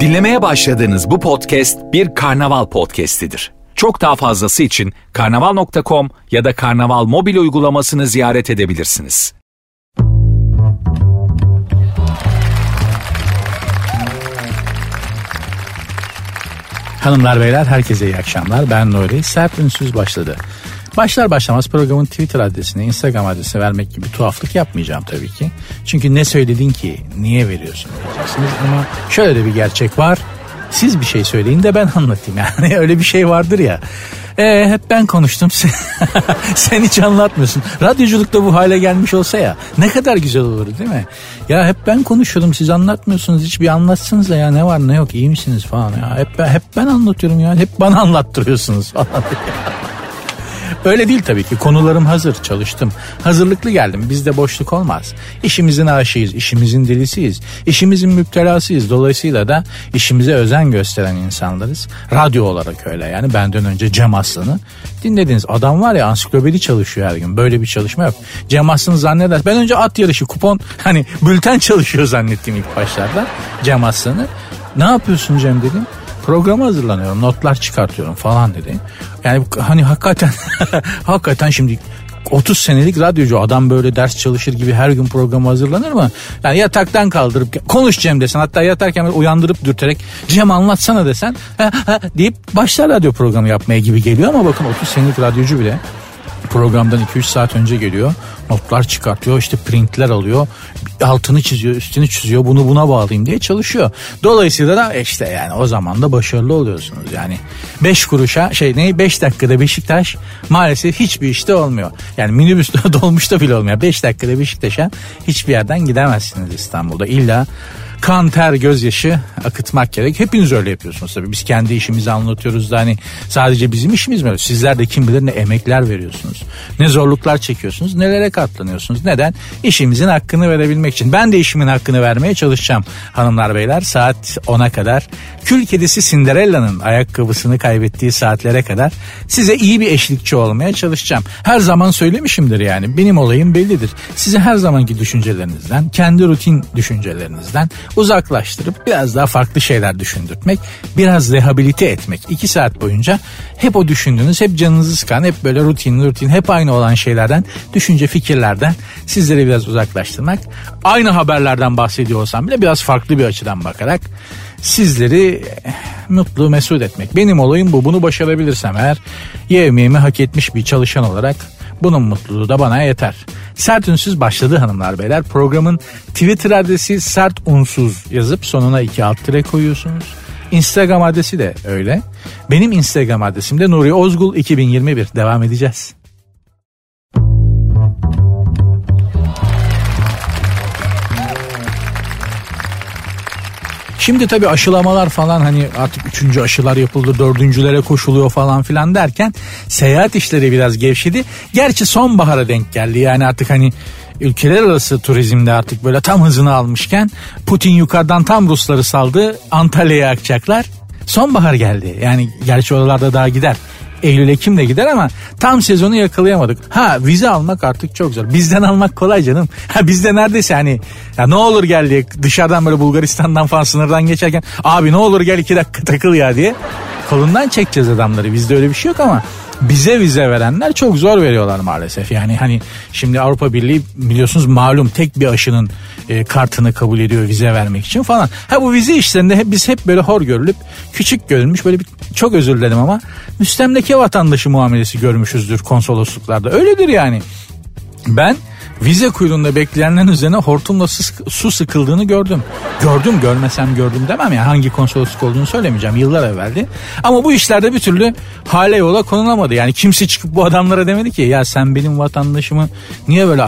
Dinlemeye başladığınız bu podcast bir karnaval podcastidir. Çok daha fazlası için karnaval.com ya da karnaval mobil uygulamasını ziyaret edebilirsiniz. Hanımlar beyler herkese iyi akşamlar. Ben Nuri. Sert ünsüz başladı. Başlar başlamaz programın Twitter adresini, Instagram adresini vermek gibi tuhaflık yapmayacağım tabii ki. Çünkü ne söyledin ki, niye veriyorsun diyeceksiniz. Ama şöyle de bir gerçek var. Siz bir şey söyleyin de ben anlatayım yani. Öyle bir şey vardır ya. Hep ben konuştum. Sen hiç anlatmıyorsun. Radyoculuk da bu hale gelmiş olsa ya. Ne kadar güzel olur değil mi? Ya hep ben konuşuyordum, siz anlatmıyorsunuz. Hiç bir anlatsanız da ya, ne var ne yok, iyi misiniz falan ya. Hep ben anlatıyorum ya. Hep bana anlattırıyorsunuz falan. Öyle değil tabii ki. Konularım hazır, çalıştım. Hazırlıklı geldim. Bizde boşluk olmaz. İşimizin aşığıyız, işimizin delisiyiz, işimizin müptelasıyız. Dolayısıyla da işimize özen gösteren insanlarız. Radyo olarak öyle yani. Benden önce Cem Aslan'ı dinlediniz. Adam var ya, ansiklopedi çalışıyor her gün. Böyle bir çalışma yok. Cem Aslan'ı zanneder. Ben önce at yarışı, kupon, hani bülten çalışıyor zannettim ilk başlarda Cem Aslan'ı. Ne yapıyorsun Cem dedim. Programa hazırlanıyorum, notlar çıkartıyorum falan dedi. Yani hani hakikaten hakikaten şimdi 30 senelik radyocu adam böyle ders çalışır gibi her gün programa hazırlanır mı? Yani yataktan kaldırıp konuş Cem desen, hatta yatarken uyandırıp dürterek Cem anlatsana desen deyip başlar radyo programı yapmaya gibi geliyor. Ama bakın 30 senelik radyocu bile programdan 2-3 saat önce geliyor. Notlar çıkartıyor, işte printler alıyor. Altını çiziyor, üstünü çiziyor. Bunu buna bağlayayım diye çalışıyor. Dolayısıyla da işte yani o zaman da başarılı oluyorsunuz. Yani 5 kuruşa 5 dakikada Beşiktaş maalesef hiçbir işte olmuyor. Yani minibüste dolmuşta bile olmuyor. 5 dakikada Beşiktaş'a hiçbir yerden gidemezsiniz İstanbul'da. İlla kan, ter, gözyaşı akıtmak gerek. Hepiniz öyle yapıyorsunuz tabii. Biz kendi işimizi anlatıyoruz da hani sadece bizim işimiz mi? Sizler de kim bilir ne emekler veriyorsunuz. Ne zorluklar çekiyorsunuz. Nelere katlanıyorsunuz. Neden? İşimizin hakkını verebilmek için. Ben de işimin hakkını vermeye çalışacağım hanımlar beyler. Saat 10'a kadar, kül kedisi Cinderella'nın ayakkabısını kaybettiği saatlere kadar size iyi bir eşlikçi olmaya çalışacağım. Her zaman söylemişimdir yani. Benim olayım bellidir. Sizi her zamanki düşüncelerinizden, kendi rutin düşüncelerinizden uzaklaştırıp biraz daha farklı şeyler düşündürtmek, biraz rehabilite etmek. 2 saat boyunca hep o düşündüğünüz, hep canınızı sıkan, hep böyle rutin, hep aynı olan şeylerden, düşünce fikirlerden sizleri biraz uzaklaştırmak. Aynı haberlerden bahsediyor olsam bile biraz farklı bir açıdan bakarak sizleri mutlu, mesut etmek. Benim olayım bu. Bunu başarabilirsem eğer, yemeğimi hak etmiş bir çalışan olarak bunun mutluluğu da bana yeter. Sert Ünsüz başladı hanımlar beyler. Programın Twitter adresi Sert Unsuz yazıp sonuna 2 alt tire koyuyorsunuz. Instagram adresi de öyle. Benim Instagram adresim de Nuri Ozgul 2021. Devam edeceğiz. Şimdi tabii aşılamalar falan, hani artık 3. aşılar yapıldı, 4.'lere koşuluyor falan filan derken seyahat işleri biraz gevşedi. Gerçi sonbahara denk geldi yani, artık hani ülkeler arası turizmde artık böyle tam hızını almışken Putin yukarıdan tam Rusları saldı, Antalya'ya akacaklar. Sonbahar geldi yani, gerçi oralarda daha gider. Eylül-Ekim de gider ama tam sezonu yakalayamadık. Vize almak artık çok zor. Bizden almak kolay canım. Bizde neredeyse hani ya ne olur gel diye, dışarıdan böyle Bulgaristan'dan falan sınırdan geçerken abi ne olur gel 2 dakika takıl ya diye kolundan çekeceğiz adamları. Bizde öyle bir şey yok ama bize vize verenler çok zor veriyorlar maalesef. Yani hani şimdi Avrupa Birliği biliyorsunuz malum tek bir aşının kartını kabul ediyor vize vermek için falan. Bu vize işlerinde biz hep böyle hor görülüp küçük görülmüş, böyle bir, çok özür dilerim ama müstemleke vatandaşı muamelesi görmüşüzdür konsolosluklarda. Öyledir yani. Ben vize kuyruğunda bekleyenlerin üzerine hortumla su sıkıldığını gördüm. Görmesem gördüm demem ya. Hangi konsolosluk olduğunu söylemeyeceğim, yıllar evveldi. Ama bu işlerde bir türlü hale yola konulamadı. Yani kimse çıkıp bu adamlara demedi ki ya sen benim vatandaşımı niye böyle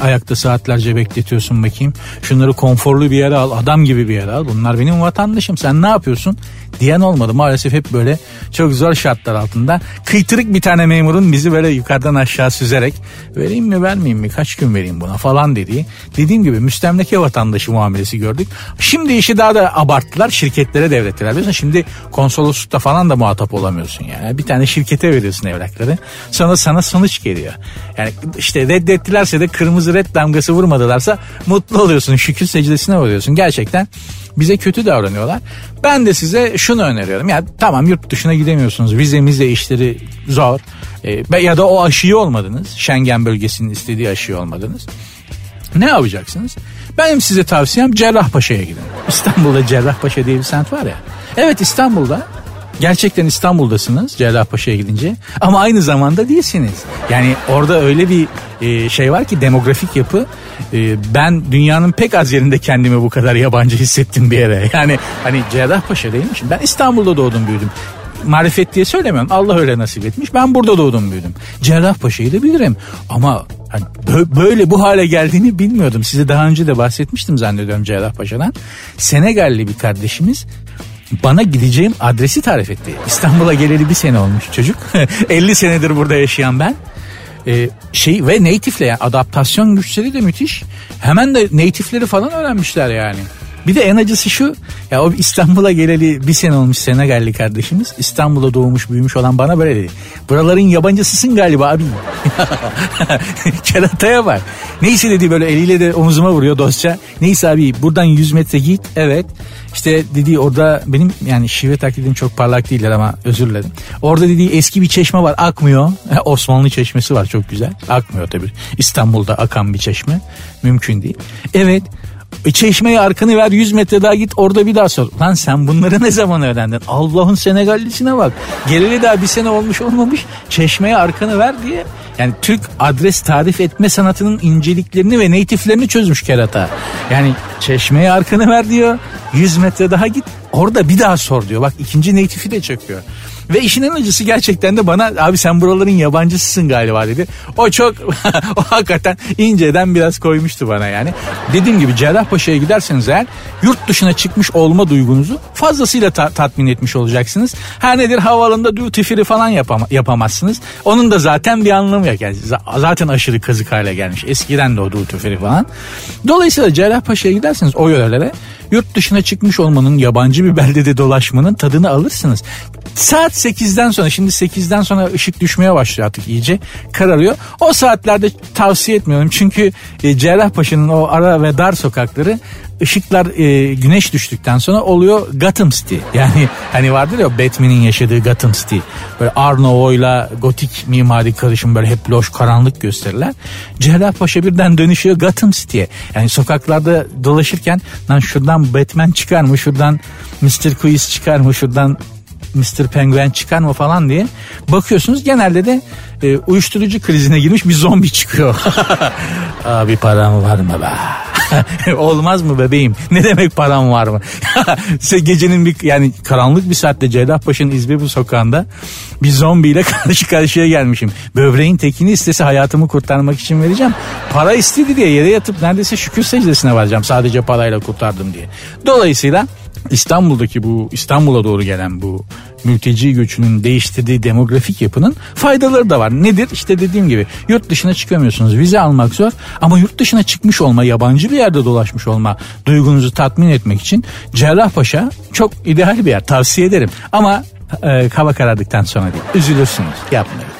ayakta saatlerce bekletiyorsun bakayım. Şunları konforlu bir yere al, adam gibi bir yere al. Bunlar benim vatandaşım, sen ne yapıyorsun diyen olmadı. Maalesef hep böyle çok zor şartlar altında kıytırık bir tane memurun bizi böyle yukarıdan aşağı süzerek vereyim mi vermeyeyim mi kaç gün vereyim buna falan dediği, dediğim gibi müstemleke vatandaşı muamelesi gördük. Şimdi işi daha da abarttılar, şirketlere devrettiler. Biliyorsun şimdi konsoloslukta falan da muhatap olamıyorsun yani. Bir tane şirkete veriyorsun evrakları, sonra sana sonuç geliyor. Yani işte reddettilerse de kırmızı red damgası vurmadılarsa mutlu oluyorsun, şükür secdesine varıyorsun. Gerçekten bize kötü davranıyorlar. Ben de size şunu öneriyorum. Yani tamam yurt dışına gidemiyorsunuz. Vizemizle işleri zor. Ya da o aşıyı olmadınız. Schengen bölgesinin istediği aşıyı olmadınız. Ne yapacaksınız? Benim size tavsiyem Cerrahpaşa'ya gidin. İstanbul'da Cerrahpaşa diye bir semt var ya. Evet İstanbul'da. Gerçekten İstanbul'dasınız Cerrahpaşa'ya gidince ama aynı zamanda değilsiniz. Yani orada öyle bir şey var ki demografik yapı, ben dünyanın pek az yerinde kendimi bu kadar yabancı hissettim bir yere. Yani hani Cerrahpaşa değilmişim, ben İstanbul'da doğdum büyüdüm. Marifet diye söylemiyorum, Allah öyle nasip etmiş, ben burada doğdum büyüdüm. Cerrahpaşa'yı da bilirim ama hani böyle bu hale geldiğini bilmiyordum. Size daha önce de bahsetmiştim zannediyorum Cerrahpaşa'dan. Senegalli bir kardeşimiz bana gideceğim adresi tarif etti. İstanbul'a geleli bir sene olmuş çocuk. 50 senedir burada yaşayan ben. Ve natifle yani adaptasyon güçleri de müthiş. Hemen de natifleri falan öğrenmişler yani. Bir de en acısı şu. Ya o İstanbul'a geleli bir sene olmuş Senegalli kardeşimiz. İstanbul'a doğmuş büyümüş olan bana böyle dedi. Buraların yabancısısın galiba abi. Kerataya bak. Neyse dedi böyle eliyle de omuzuma vuruyor dostça. Neyse abi buradan 100 metre git. Evet. İşte dediği orada benim yani şive taklidim çok parlak değiller ama özür dilerim. Orada dediği eski bir çeşme var akmıyor. Osmanlı çeşmesi var çok güzel. Akmıyor tabii. İstanbul'da akan bir çeşme. Mümkün değil. Evet. Çeşmeye arkanı ver 100 metre daha git orada bir daha sor. Lan sen bunları ne zaman öğrendin? Allah'ın Senegallisine bak. Geleli daha bir sene olmuş olmamış çeşmeye arkanı ver diye. Yani Türk adres tarif etme sanatının inceliklerini ve natiflerini çözmüş kerata. Yani çeşmeye arkanı ver diyor. 100 metre daha git orada bir daha sor diyor. Bak ikinci natifi de çakıyor. Ve işin en acısı gerçekten de bana abi sen buraların yabancısısın galiba dedi. O çok o hakikaten inceden biraz koymuştu bana yani. Dediğim gibi Cerrahpaşa'ya giderseniz eğer yurt dışına çıkmış olma duygunuzu fazlasıyla tatmin etmiş olacaksınız. Her nedir havaalanında duty free falan yapamazsınız. Onun da zaten bir anlamı yok. Yani zaten aşırı kazık hale gelmiş. Eskiden de o duty free falan. Dolayısıyla Cerrahpaşa'ya giderseniz o yörelere yurt dışına çıkmış olmanın, yabancı bir beldede dolaşmanın tadını alırsınız. Saat 8'den sonra, şimdi 8'den sonra ışık düşmeye başlıyor artık iyice kararıyor. O saatlerde tavsiye etmiyorum çünkü Cerrahpaşa'nın o ara ve dar sokakları ışıklar güneş düştükten sonra oluyor Gotham City. Yani hani vardır ya Batman'in yaşadığı Gotham City. Böyle Art Nouveau'yla gotik mimari karışım böyle hep loş karanlık gösterirler. Cerrahpaşa birden dönüşüyor Gotham City'ye. Yani sokaklarda dolaşırken lan şuradan Batman çıkar mı? Şuradan Mr. Quiz çıkar mı? Şuradan Mr. Penguin çıkar mı falan diye bakıyorsunuz. Genelde de uyuşturucu krizine girmiş bir zombi çıkıyor. Abi param var mı be? Olmaz mı bebeğim? Ne demek param var mı? Gecenin bir yani karanlık bir saatte Cerrahpaşa'nın İzbe bu sokağında bir zombiyle karşı karşıya gelmişim. Böbreğin tekini istese hayatımı kurtarmak için vereceğim. Para istedi diye yere yatıp neredeyse şükür secdesine varacağım. Sadece parayla kurtardım diye. Dolayısıyla İstanbul'daki bu İstanbul'a doğru gelen bu mülteci göçünün değiştirdiği demografik yapının faydaları da var. Nedir? İşte dediğim gibi yurt dışına çıkamıyorsunuz. Vize almak zor ama yurt dışına çıkmış olma, yabancı bir yerde dolaşmış olma duygunuzu tatmin etmek için Cerrahpaşa çok ideal bir yer. Tavsiye ederim. Ama hava karardıktan sonra değil. Üzülürsünüz. Yapmayın.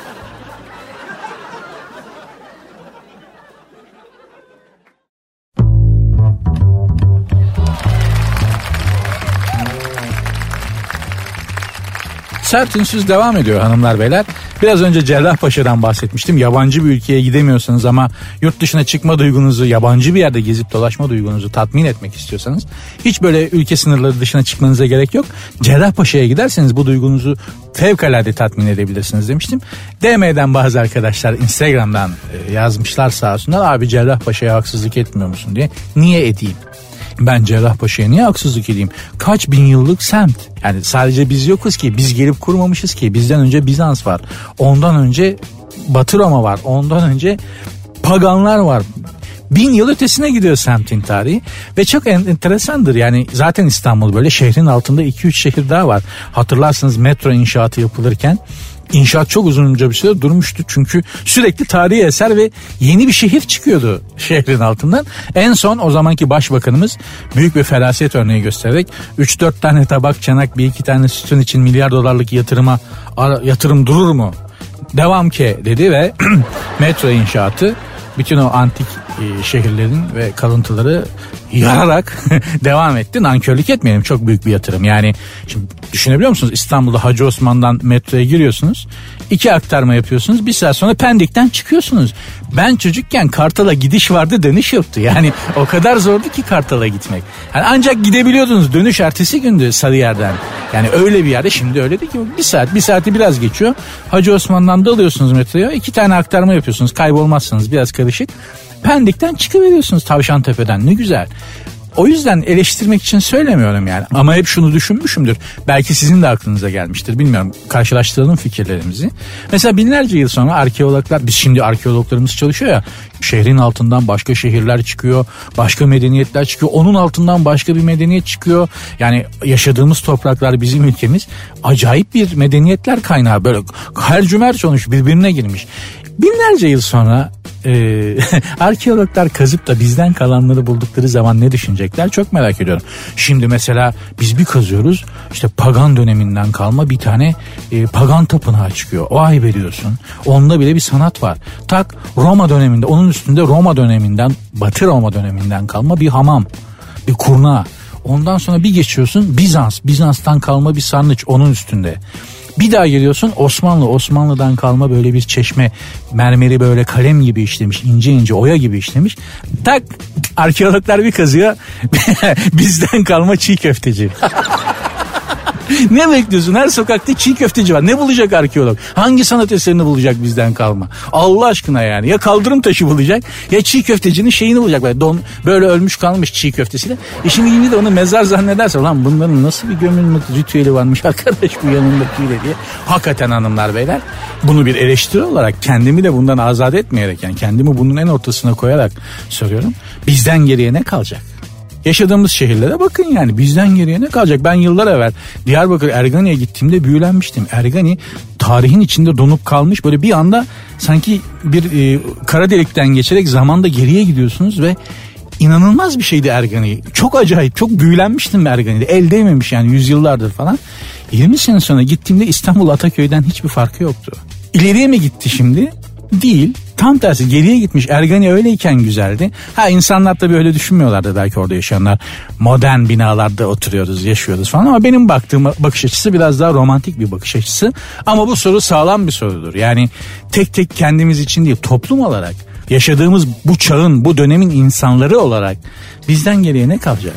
Sert Ünsüz devam ediyor hanımlar beyler. Biraz önce Cerrahpaşa'dan bahsetmiştim. Yabancı bir ülkeye gidemiyorsanız ama yurt dışına çıkma duygunuzu, yabancı bir yerde gezip dolaşma duygunuzu tatmin etmek istiyorsanız hiç böyle ülke sınırları dışına çıkmanıza gerek yok. Cerrahpaşa'ya giderseniz bu duygunuzu fevkalade tatmin edebilirsiniz demiştim. DM'den bazı arkadaşlar Instagram'dan yazmışlar sağ olsunlar. Abi Cerrahpaşa'ya haksızlık etmiyor musun diye. Niye edeyim? Ben Cerrahpaşa'ya niye haksızlık edeyim? Kaç bin yıllık semt. Yani sadece biz yokuz ki, biz gelip kurmamışız ki. Bizden önce Bizans var. Ondan önce Batı Roma var. Ondan önce paganlar var. bin yıl ötesine gidiyor semtin tarihi. Ve çok enteresandır yani, zaten İstanbul böyle şehrin altında 2-3 şehir daha var. Hatırlarsınız metro inşaatı yapılırken inşaat çok uzunca bir süre durmuştu. Çünkü sürekli tarihi eser ve yeni bir şehir çıkıyordu şehrin altından. En son o zamanki başbakanımız büyük bir felaset örneği göstererek 3-4 tane tabak çanak, 1-2 tane sütun için milyar dolarlık yatırım durur mu? Devam ki dedi ve metro inşaatı bütün o antik şehirlerin ve kalıntıları yararak devam etti. Nankörlük etmeyelim, çok büyük bir yatırım. Yani şimdi düşünebiliyor musunuz? İstanbul'da Hacı Osman'dan metroya giriyorsunuz. 2 aktarma yapıyorsunuz. Bir saat sonra Pendik'ten çıkıyorsunuz. Ben çocukken Kartal'a gidiş vardı, dönüş yoktu. Yani o kadar zordu ki Kartal'a gitmek. Yani ancak gidebiliyordunuz. Dönüş ertesi gündü Sarıyer'den. Yani öyle bir yerde, şimdi öyle değil ki. Bir saati biraz geçiyor. Hacı Osman'dan dalıyorsunuz metroya. 2 tane aktarma yapıyorsunuz. Kaybolmazsınız. Biraz karışık. Pendik'ten çıkıveriyorsunuz Tavşantepe'den, ne güzel. O yüzden eleştirmek için söylemiyorum yani, ama hep şunu düşünmüşümdür, belki sizin de aklınıza gelmiştir, bilmiyorum, karşılaştıralım fikirlerimizi. Mesela binlerce yıl sonra arkeologlar, biz şimdi arkeologlarımız çalışıyor ya, şehrin altından başka şehirler çıkıyor, başka medeniyetler çıkıyor, onun altından başka bir medeniyet çıkıyor. Yani yaşadığımız topraklar, bizim ülkemiz acayip bir medeniyetler kaynağı, böyle her cümer sonuç birbirine girmiş. Binlerce yıl sonra arkeologlar kazıp da bizden kalanları buldukları zaman ne düşünecekler çok merak ediyorum. Şimdi mesela biz bir kazıyoruz, işte pagan döneminden kalma bir tane pagan tapınağı çıkıyor. Vay be diyorsun, onda bile bir sanat var. Tak, Roma döneminde, onun üstünde Roma döneminden, Batı Roma döneminden kalma bir hamam, bir kurnağa. Ondan sonra bir geçiyorsun, Bizans'tan kalma bir sarnıç onun üstünde. Bir daha geliyorsun, Osmanlı'dan kalma böyle bir çeşme, mermeri böyle kalem gibi işlemiş, ince ince oya gibi işlemiş. Tak, arkeologlar bir kazıyor, bizden kalma çiğ köfteci. Ne bekliyorsun? Her sokakta çiğ köfteci var. Ne bulacak arkeolog? Hangi sanat eserini bulacak bizden kalma? Allah aşkına yani. Ya kaldırım taşı bulacak, ya çiğ köftecinin şeyini bulacak. Böyle ölmüş kalmış çiğ köftesiyle. Şimdi yine de onu mezar zannederse, lan bunların nasıl bir gömülme ritüeli varmış arkadaş bu yanındakiyle diye. Hakikaten hanımlar beyler, bunu bir eleştiri olarak, kendimi de bundan azat etmeyerek, yani kendimi bunun en ortasına koyarak soruyorum. Bizden geriye ne kalacak? Yaşadığımız şehirlere bakın yani, bizden geriye ne kalacak? Ben yıllar evvel Diyarbakır Ergani'ye gittiğimde büyülenmiştim. Ergani tarihin içinde donup kalmış, böyle bir anda sanki bir kara delikten geçerek zamanda geriye gidiyorsunuz ve inanılmaz bir şeydi Ergani. Çok acayip, çok büyülenmiştim Ergani'de. El değmemiş yani yüzyıllardır falan. 20 sene sonra gittiğimde İstanbul Ataköy'den hiçbir farkı yoktu. İleriye mi gitti şimdi? Değil. Tam tersi geriye gitmiş. Ergani öyleyken güzeldi. İnsanlar tabii öyle düşünmüyorlardı belki, orada yaşayanlar. Modern binalarda oturuyoruz, yaşıyoruz falan, ama benim baktığım bakış açısı biraz daha romantik bir bakış açısı. Ama bu soru sağlam bir sorudur. Yani tek tek kendimiz için değil, toplum olarak, yaşadığımız bu çağın, bu dönemin insanları olarak bizden geriye ne kalacak?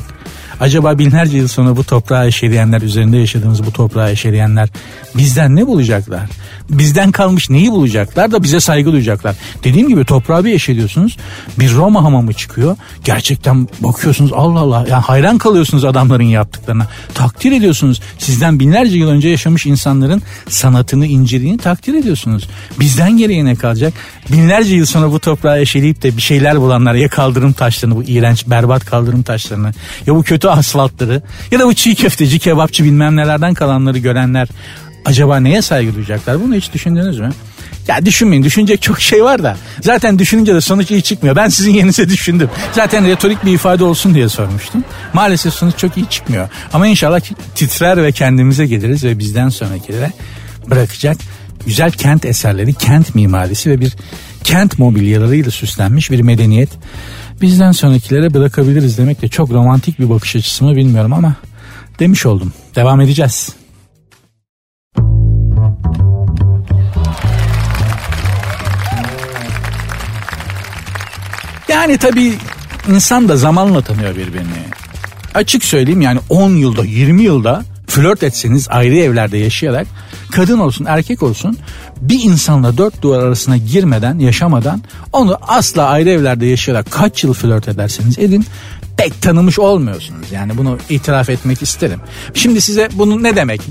Acaba binlerce yıl sonra bu toprağı eşeleyenler, üzerinde yaşadığımız bu toprağı eşeleyenler bizden ne bulacaklar? Bizden kalmış neyi bulacaklar da bize saygı duyacaklar? Dediğim gibi toprağı bir eşeliyorsunuz, bir Roma hamamı çıkıyor. Gerçekten bakıyorsunuz, Allah Allah, yani hayran kalıyorsunuz adamların yaptıklarına. Takdir ediyorsunuz. Sizden binlerce yıl önce yaşamış insanların sanatını, inceliğini takdir ediyorsunuz. Bizden geriye ne kalacak? Binlerce yıl sonra bu toprağı eşeleyip de bir şeyler bulanlar, ya kaldırım taşlarını, bu iğrenç berbat kaldırım taşlarını, ya bu kötü asfaltları, ya da bu çiğ köfteci, kebapçı bilmem nelerden kalanları görenler acaba neye saygı duyacaklar? Bunu hiç düşündünüz mü? Ya düşünmeyin, düşünecek çok şey var da zaten düşününce de sonuç iyi çıkmıyor. Ben sizin yerinize düşündüm. Zaten retorik bir ifade olsun diye sormuştum. Maalesef sonuç çok iyi çıkmıyor. Ama inşallah titrer ve kendimize geliriz ve bizden sonrakilere bırakacak güzel kent eserleri, kent mimarisi ve bir kent mobilyalarıyla süslenmiş bir medeniyet bizden sonrakilere bırakabiliriz demek de çok romantik bir bakış açısı mı bilmiyorum, ama demiş oldum. Devam edeceğiz. Yani tabii insan da zamanla tanıyor birbirini. Açık söyleyeyim yani 10 yılda 20 yılda flört etseniz, ayrı evlerde yaşayarak, kadın olsun erkek olsun, bir insanla dört duvar arasına girmeden, yaşamadan, onu asla ayrı evlerde yaşayarak kaç yıl flört ederseniz edin pek tanımış olmuyorsunuz. Yani bunu itiraf etmek isterim. Şimdi size bunu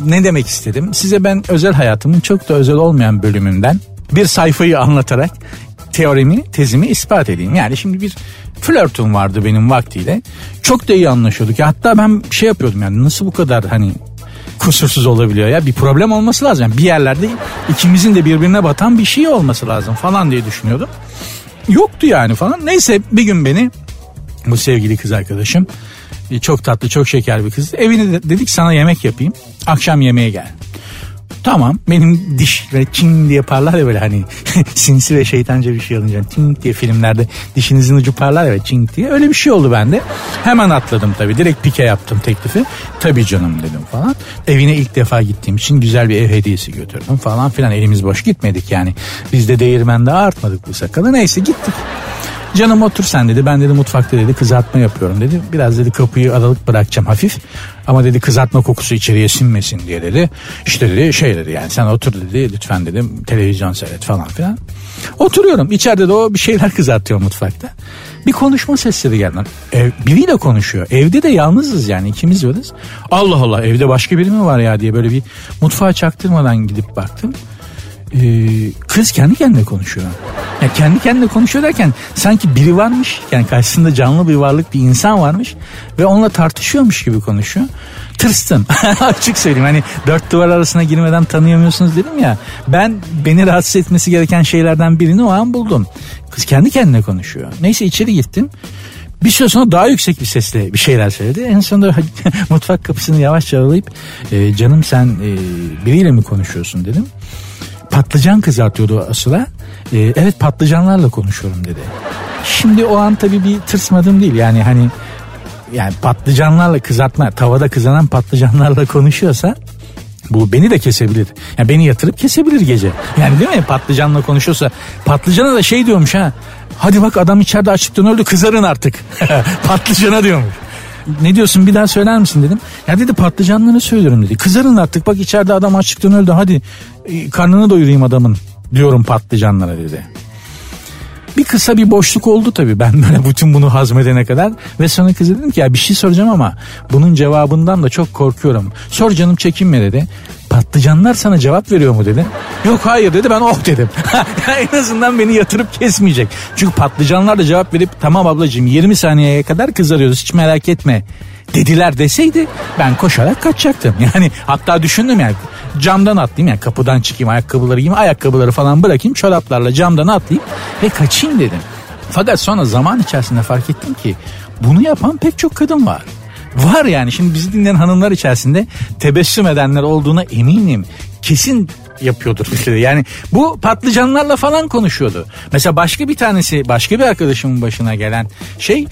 ne demek istedim? Size ben özel hayatımın çok da özel olmayan bölümünden bir sayfayı anlatarak tezimi ispat edeyim. Yani şimdi bir flörtüm vardı benim vaktiyle. Çok da iyi anlaşıyorduk. Ya hatta ben şey yapıyordum yani, nasıl bu kadar hani kusursuz olabiliyor ya, bir problem olması lazım. Yani bir yerlerde ikimizin de birbirine batan bir şey olması lazım falan diye düşünüyordum. Yoktu yani falan. Neyse bir gün beni bu sevgili kız arkadaşım, çok tatlı çok şeker bir kız, evine dedik sana yemek yapayım, akşam yemeğe gel. Tamam, benim diş ve çin diye parlar ya böyle hani sinsi ve şeytanca bir şey alınca çink diye filmlerde dişinizin ucu parlar ya çink diye, öyle bir şey oldu bende. Hemen atladım tabii, direkt pike yaptım teklifi. Tabii canım dedim falan. Evine ilk defa gittiğim için güzel bir ev hediyesi götürdüm falan filan, elimiz boş gitmedik yani. Biz de değirmende artmadık bu sakalı, neyse gittik. Canım otur sen dedi. Ben dedi mutfakta dedi kızartma yapıyorum dedi. Biraz dedi kapıyı aralık bırakacağım hafif. Ama dedi kızartma kokusu içeriye sinmesin diye dedi. İşte dedi şey dedi yani sen otur dedi lütfen dedim, televizyon seyret falan filan. Oturuyorum içeride de o bir şeyler kızartıyor mutfakta. Bir konuşma sesleri geldi. Biriyle konuşuyor. Evde de yalnızız yani, ikimiz varız. Allah Allah, evde başka biri mi var ya diye böyle bir mutfağa çaktırmadan gidip baktım. Kız kendi kendine konuşuyor. Ya kendi kendine konuşuyor derken sanki biri varmış yani karşısında, canlı bir varlık, bir insan varmış ve onunla tartışıyormuş gibi konuşuyor. Tırstım açık söyleyeyim, hani dört duvar arasına girmeden tanıyamıyorsunuz dedim ya, beni rahatsız etmesi gereken şeylerden birini o an buldum. Kız kendi kendine konuşuyor. Neyse içeri gittim. Bir süre sonra daha yüksek bir sesle bir şeyler söyledi. En sonunda mutfak kapısını yavaşça aralayıp canım sen biriyle mi konuşuyorsun dedim. Patlıcan kızartıyordu Asıl'a. Evet patlıcanlarla konuşuyorum dedi. Şimdi o an tabii bir tırsmadım değil. Yani hani yani patlıcanlarla kızartma, tavada kızaran patlıcanlarla konuşuyorsa bu beni de kesebilir. Yani beni yatırıp kesebilir gece. Yani değil mi? Patlıcanla konuşuyorsa patlıcana da şey diyormuş ha. Hadi bak adam içeride açlıktan öldü, kızarın artık. Patlıcana diyormuş. Ne diyorsun bir daha söyler misin dedim. Ya dedi patlıcanları söylüyorum dedi. Kızarın artık bak içeride adam açlıktan öldü, hadi karnını doyurayım adamın diyorum patlıcanlara dedi. Bir kısa bir boşluk oldu tabii ben böyle bütün bunu hazmedene kadar. Ve sonra kız dedim ki ya bir şey soracağım ama bunun cevabından da çok korkuyorum. Sor canım çekinme dedi. Patlıcanlar sana cevap veriyor mu dedi. Yok hayır dedi, ben oh dedim. En azından beni yatırıp kesmeyecek. Çünkü patlıcanlar da cevap verip tamam ablacığım 20 saniyeye kadar kızarıyoruz hiç merak etme dediler deseydi ben koşarak kaçacaktım. Yani hatta düşündüm yani camdan atlayayım yani kapıdan çıkayım, ayakkabıları giyeyim, ayakkabıları falan bırakayım, çoraplarla camdan atlayayım ve kaçayım dedim. Fakat sonra zaman içerisinde fark ettim ki bunu yapan pek çok kadın var. Var yani, şimdi bizi dinleyen hanımlar içerisinde tebessüm edenler olduğuna eminim. Kesin yapıyordur mesela. Yani bu patlıcanlarla falan konuşuyordu. Mesela başka bir tanesi, başka bir arkadaşımın başına gelen şey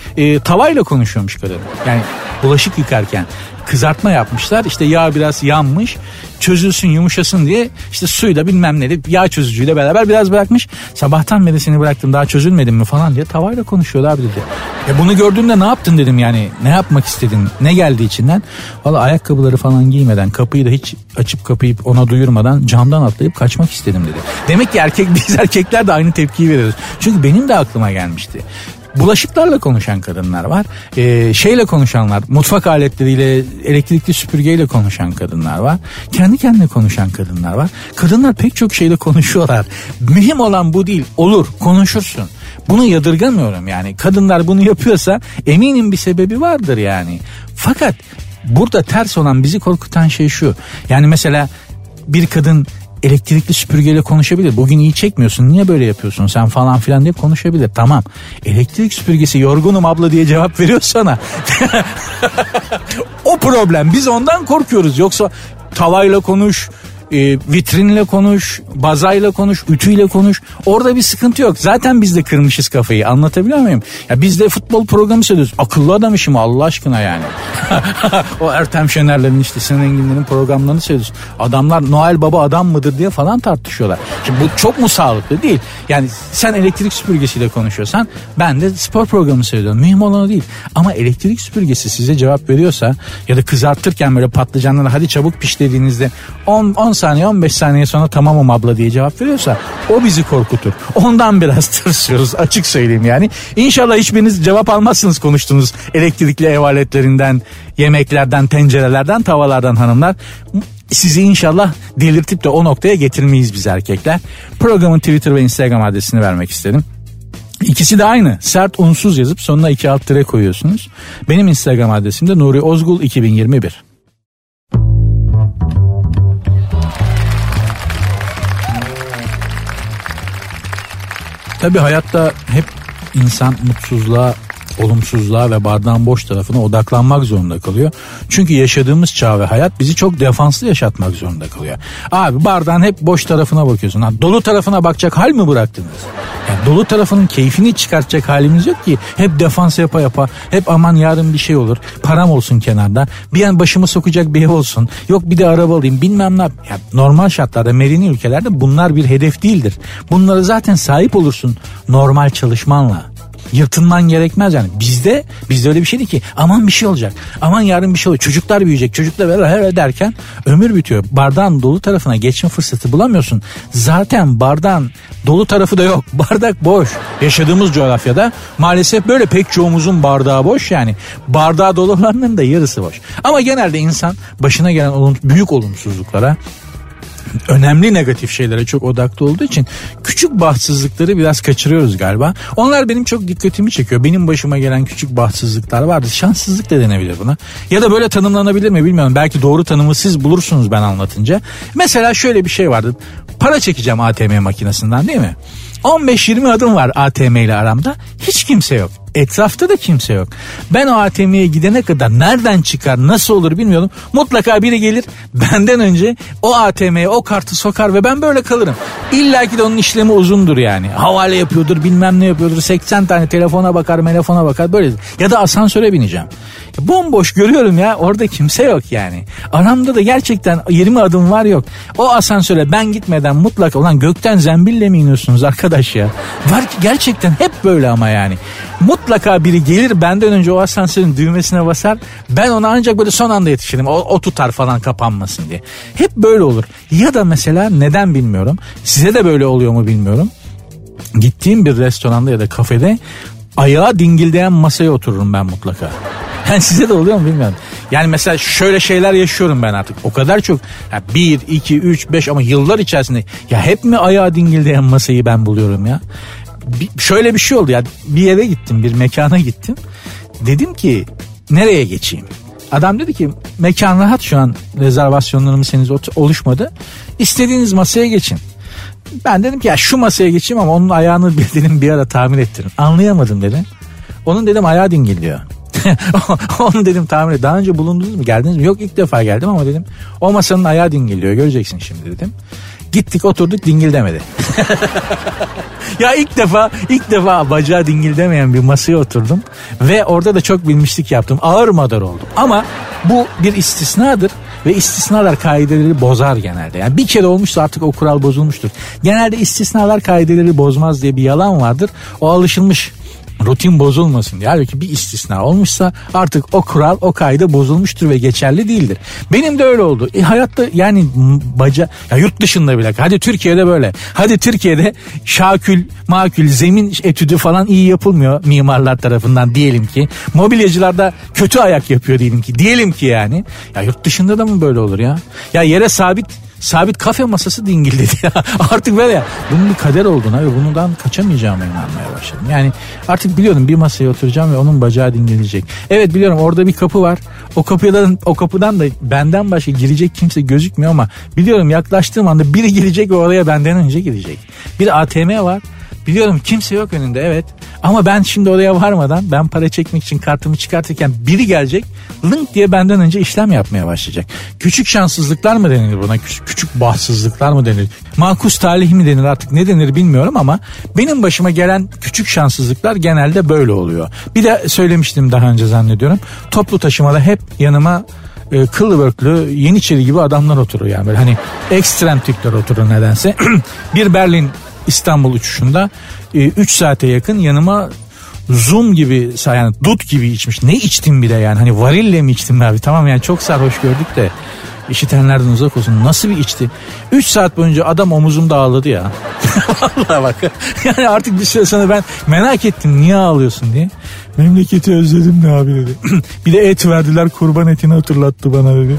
tavayla konuşuyormuş kadın. Yani bulaşık yıkarken kızartma yapmışlar. İşte yağ biraz yanmış. Çözülsün, yumuşasın diye işte suyla bilmem neyle, yağ çözücüyle beraber biraz bırakmış. Sabahtan beri seni bıraktım daha çözülmedin mi falan diye tavayla konuşuyordu abi dedi. Bunu gördüğümde ne yaptın dedim yani. Ne yapmak istedin? Ne geldi içinden? Valla ayakkabıları falan giymeden, kapıyı da hiç açıp kapayıp ona duyurmadan camdan atlayıp kaçmak istedim dedi. Demek ki biz erkekler de aynı tepkiyi veriyoruz. Çünkü benim de aklıma gelmişti. Bulaşıklarla konuşan kadınlar var. Şeyle konuşanlar, mutfak aletleriyle, elektrikli süpürgeyle konuşan kadınlar var. Kendi kendine konuşan kadınlar var. Kadınlar pek çok şeyle konuşuyorlar. Mühim olan bu değil. Olur, konuşursun. Bunu yadırgamıyorum yani. Kadınlar bunu yapıyorsa eminim bir sebebi vardır yani. Fakat burada ters olan, bizi korkutan şey şu. Yani mesela bir kadın elektrikli süpürgeyle konuşabilir. Bugün iyi çekmiyorsun, niye böyle yapıyorsun sen falan filan diye konuşabilir. Tamam. Elektrik süpürgesi yorgunum abla diye cevap veriyor sana. O problem. Biz ondan korkuyoruz. Yoksa tavayla konuş, vitrinle konuş, bazayla konuş, ütüyle konuş. Orada bir sıkıntı yok. Zaten biz de kırmışız kafayı. Anlatabiliyor muyum? Ya biz de futbol programı söylüyoruz. Akıllı adam işi mi Allah aşkına yani? O Ertem Şener'lerin işte Sinan Engin'lerin programlarını söylüyoruz. Adamlar Noel Baba adam mıdır diye falan tartışıyorlar. Şimdi bu çok mu sağlıklı değil? Yani sen elektrik süpürgesiyle konuşuyorsan ben de spor programı söylüyorum. Mühim olan o değil. Ama elektrik süpürgesi size cevap veriyorsa ya da kızartırken böyle patlıcanları hadi çabuk piş dediğinizde 10 saniye 15 saniye sonra tamamım abla diye cevap veriyorsa o bizi korkutur. Ondan biraz tırsıyoruz açık söyleyeyim yani. İnşallah hiçbiriniz cevap almazsınız konuştuğunuz elektrikli ev aletlerinden, yemeklerden, tencerelerden, tavalardan hanımlar. Sizi inşallah delirtip de o noktaya getirmeyiz biz erkekler. Programın Twitter ve Instagram adresini vermek istedim. İkisi de aynı. Sert unsuz yazıp sonuna 2 alt tire koyuyorsunuz. Benim Instagram adresim de Nuri Ozgul 2021. Tabii hayatta hep insan mutsuzluğa, olumsuzluğa ve bardağın boş tarafına odaklanmak zorunda kalıyor. Çünkü yaşadığımız çağ ve hayat bizi çok defanslı yaşatmak zorunda kalıyor. Abi bardağın hep boş tarafına bakıyorsun. Ha, dolu tarafına bakacak hal mi bıraktınız? Yani dolu tarafının keyfini çıkartacak halimiz yok ki. Hep defans yapa yapa, hep aman yarın bir şey olur, param olsun kenarda, bir an başımı sokacak bir ev olsun, yok bir de araba alayım bilmem ne. Yani normal şartlarda, medeni ülkelerde bunlar bir hedef değildir. Bunlara zaten sahip olursun normal çalışmanla. Yırtınman gerekmez yani. Bizde öyle bir şeydi ki aman bir şey olacak, aman yarın bir şey olacak, çocuklar büyüyecek, çocuklar böyle derken ömür bitiyor. Bardağın dolu tarafına geçme fırsatı bulamıyorsun. Zaten bardağın dolu tarafı da yok. Bardak boş. Yaşadığımız coğrafyada maalesef böyle pek çoğumuzun bardağı boş yani. Bardağı dolu olanların da yarısı boş. Ama genelde insan başına gelen büyük olumsuzluklara, önemli negatif şeylere çok odaklı olduğu için küçük bahtsızlıkları biraz kaçırıyoruz galiba. Onlar benim çok dikkatimi çekiyor. Benim başıma gelen küçük bahtsızlıklar vardı. Şanssızlık da denebilir buna. Ya da böyle tanımlanabilir mi bilmiyorum. Belki doğru tanımı siz bulursunuz ben anlatınca. Mesela şöyle bir şey vardı. Para çekeceğim ATM makinesinden, değil mi? 15-20 adım var ATM ile aramda. Hiç kimse yok. Etrafta da kimse yok. Ben o ATM'ye gidene kadar nereden çıkar, nasıl olur bilmiyorum. Mutlaka biri gelir benden önce o ATM'ye o kartı sokar ve ben böyle kalırım. İlla ki de onun işlemi uzundur yani. Havale yapıyordur, bilmem ne yapıyordur. 80 tane telefona bakar, telefona bakar böyle. Ya da asansöre bineceğim. Bomboş görüyorum ya, orada kimse yok yani. Aramda da gerçekten 20 adım var, yok. O asansöre ben gitmeden mutlaka, ulan gökten zembille mi iniyorsunuz arkadaş ya? Var ki gerçekten hep böyle ama yani. Mutlaka biri gelir benden önce o asansörün düğmesine basar. Ben ona ancak böyle son anda yetişirim. O tutar falan kapanmasın diye. Hep böyle olur. Ya da mesela neden bilmiyorum. Size de böyle oluyor mu bilmiyorum. Gittiğim bir restoranda ya da kafede ayağı dingildeyen masaya otururum ben mutlaka. Yani size de oluyor mu bilmiyorum. Yani mesela şöyle şeyler yaşıyorum ben artık. O kadar çok. 1, 2, 3, 5 ama yıllar içerisinde. Ya hep mi ayağı dingildeyen masayı ben buluyorum ya? Şöyle bir şey oldu ya, bir yere gittim, bir mekana gittim, dedim ki nereye geçeyim, adam dedi ki mekan rahat şu an, rezervasyonlarımız henüz oluşmadı, istediğiniz masaya geçin. Ben dedim ki ya şu masaya geçeyim ama onun ayağını bildiğim bir ara tamir ettirin, anlayamadım dedi, onun dedim ayağı dingiliyor. Onu dedim tamir et. Daha önce bulundunuz mu, geldiniz mi? Yok ilk defa geldim ama dedim o masanın ayağı dingiliyor, göreceksin şimdi dedim. Gittik oturduk, dingil demedi. Ya ilk defa bacağı dingil demeyen bir masaya oturdum. Ve orada da çok bilmişlik yaptım. Ağır madar oldum. Ama bu bir istisnadır. Ve istisnalar kaideleri bozar genelde. Yani bir kere olmuşsa artık o kural bozulmuştur. Genelde istisnalar kaideleri bozmaz diye bir yalan vardır. O alışılmış. Rutin bozulmasın diye. Halbuki bir istisna olmuşsa artık o kural, o kaide bozulmuştur ve geçerli değildir. Benim de öyle oldu. Hayatta yani ya yurt dışında bile. Hadi Türkiye'de böyle. Hadi Türkiye'de şakül, makül, zemin etüdü falan iyi yapılmıyor mimarlar tarafından diyelim ki. Mobilyacılarda kötü ayak yapıyor diyelim ki. Diyelim ki yani. Ya yurt dışında da mı böyle olur ya? Ya yere sabit kafe masası dingildedi ya. Artık böyle ya. Bunun bir kader olduğuna ve bundan kaçamayacağımı inanmaya başladım. Yani artık biliyorum bir masaya oturacağım ve onun bacağı dinlenecek. Evet biliyorum orada bir kapı var. O kapıdan da benden başka girecek kimse gözükmüyor ama biliyorum yaklaştığım anda biri girecek ve oraya benden önce girecek. Bir ATM var. Biliyorum kimse yok önünde, evet. Ama ben şimdi oraya varmadan, ben para çekmek için kartımı çıkartırken biri gelecek, link diye benden önce işlem yapmaya başlayacak. Küçük şanssızlıklar mı denir buna? Küçük bahtsızlıklar mı denir? Makus talih mi denir, artık ne denir bilmiyorum ama benim başıma gelen küçük şanssızlıklar genelde böyle oluyor. Bir de söylemiştim daha önce zannediyorum. Toplu taşımada hep yanıma kıllı börklü Yeniçeri gibi adamlar oturur yani. Böyle hani ekstrem tipler oturur nedense. Bir Berlin İstanbul uçuşunda 3 saate yakın yanıma zoom gibi, yani dut gibi içmiş. Ne içtim bir de yani, hani varille mi içtim abi, tamam yani çok sarhoş gördük de işitenlerden uzak olsun, nasıl bir içti. 3 saat boyunca adam omuzumda ağladı ya. Vallahi bak yani artık bir süre sonra ben merak ettim niye ağlıyorsun diye. Memleketi özledim ne abi dedi. Bir de et verdiler, kurban etini hatırlattı bana dedi.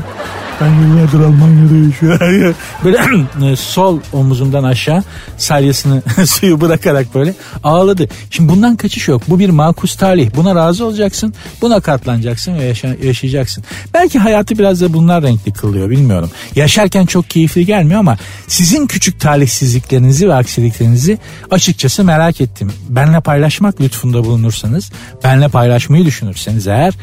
Ben yıllardır Almanya'da yaşıyorum. Böyle sol omuzumdan aşağı salyasını suyu bırakarak böyle ağladı. Şimdi bundan kaçış yok. Bu bir makus talih. Buna razı olacaksın. Buna katlanacaksın ve yaşayacaksın. Belki hayatı biraz da bunlar renkli kılıyor, bilmiyorum. Yaşarken çok keyifli gelmiyor ama sizin küçük talihsizliklerinizi ve aksiliklerinizi açıkçası merak ettim. Benle paylaşmak lütfunda bulunursanız, benle paylaşmayı düşünürseniz eğer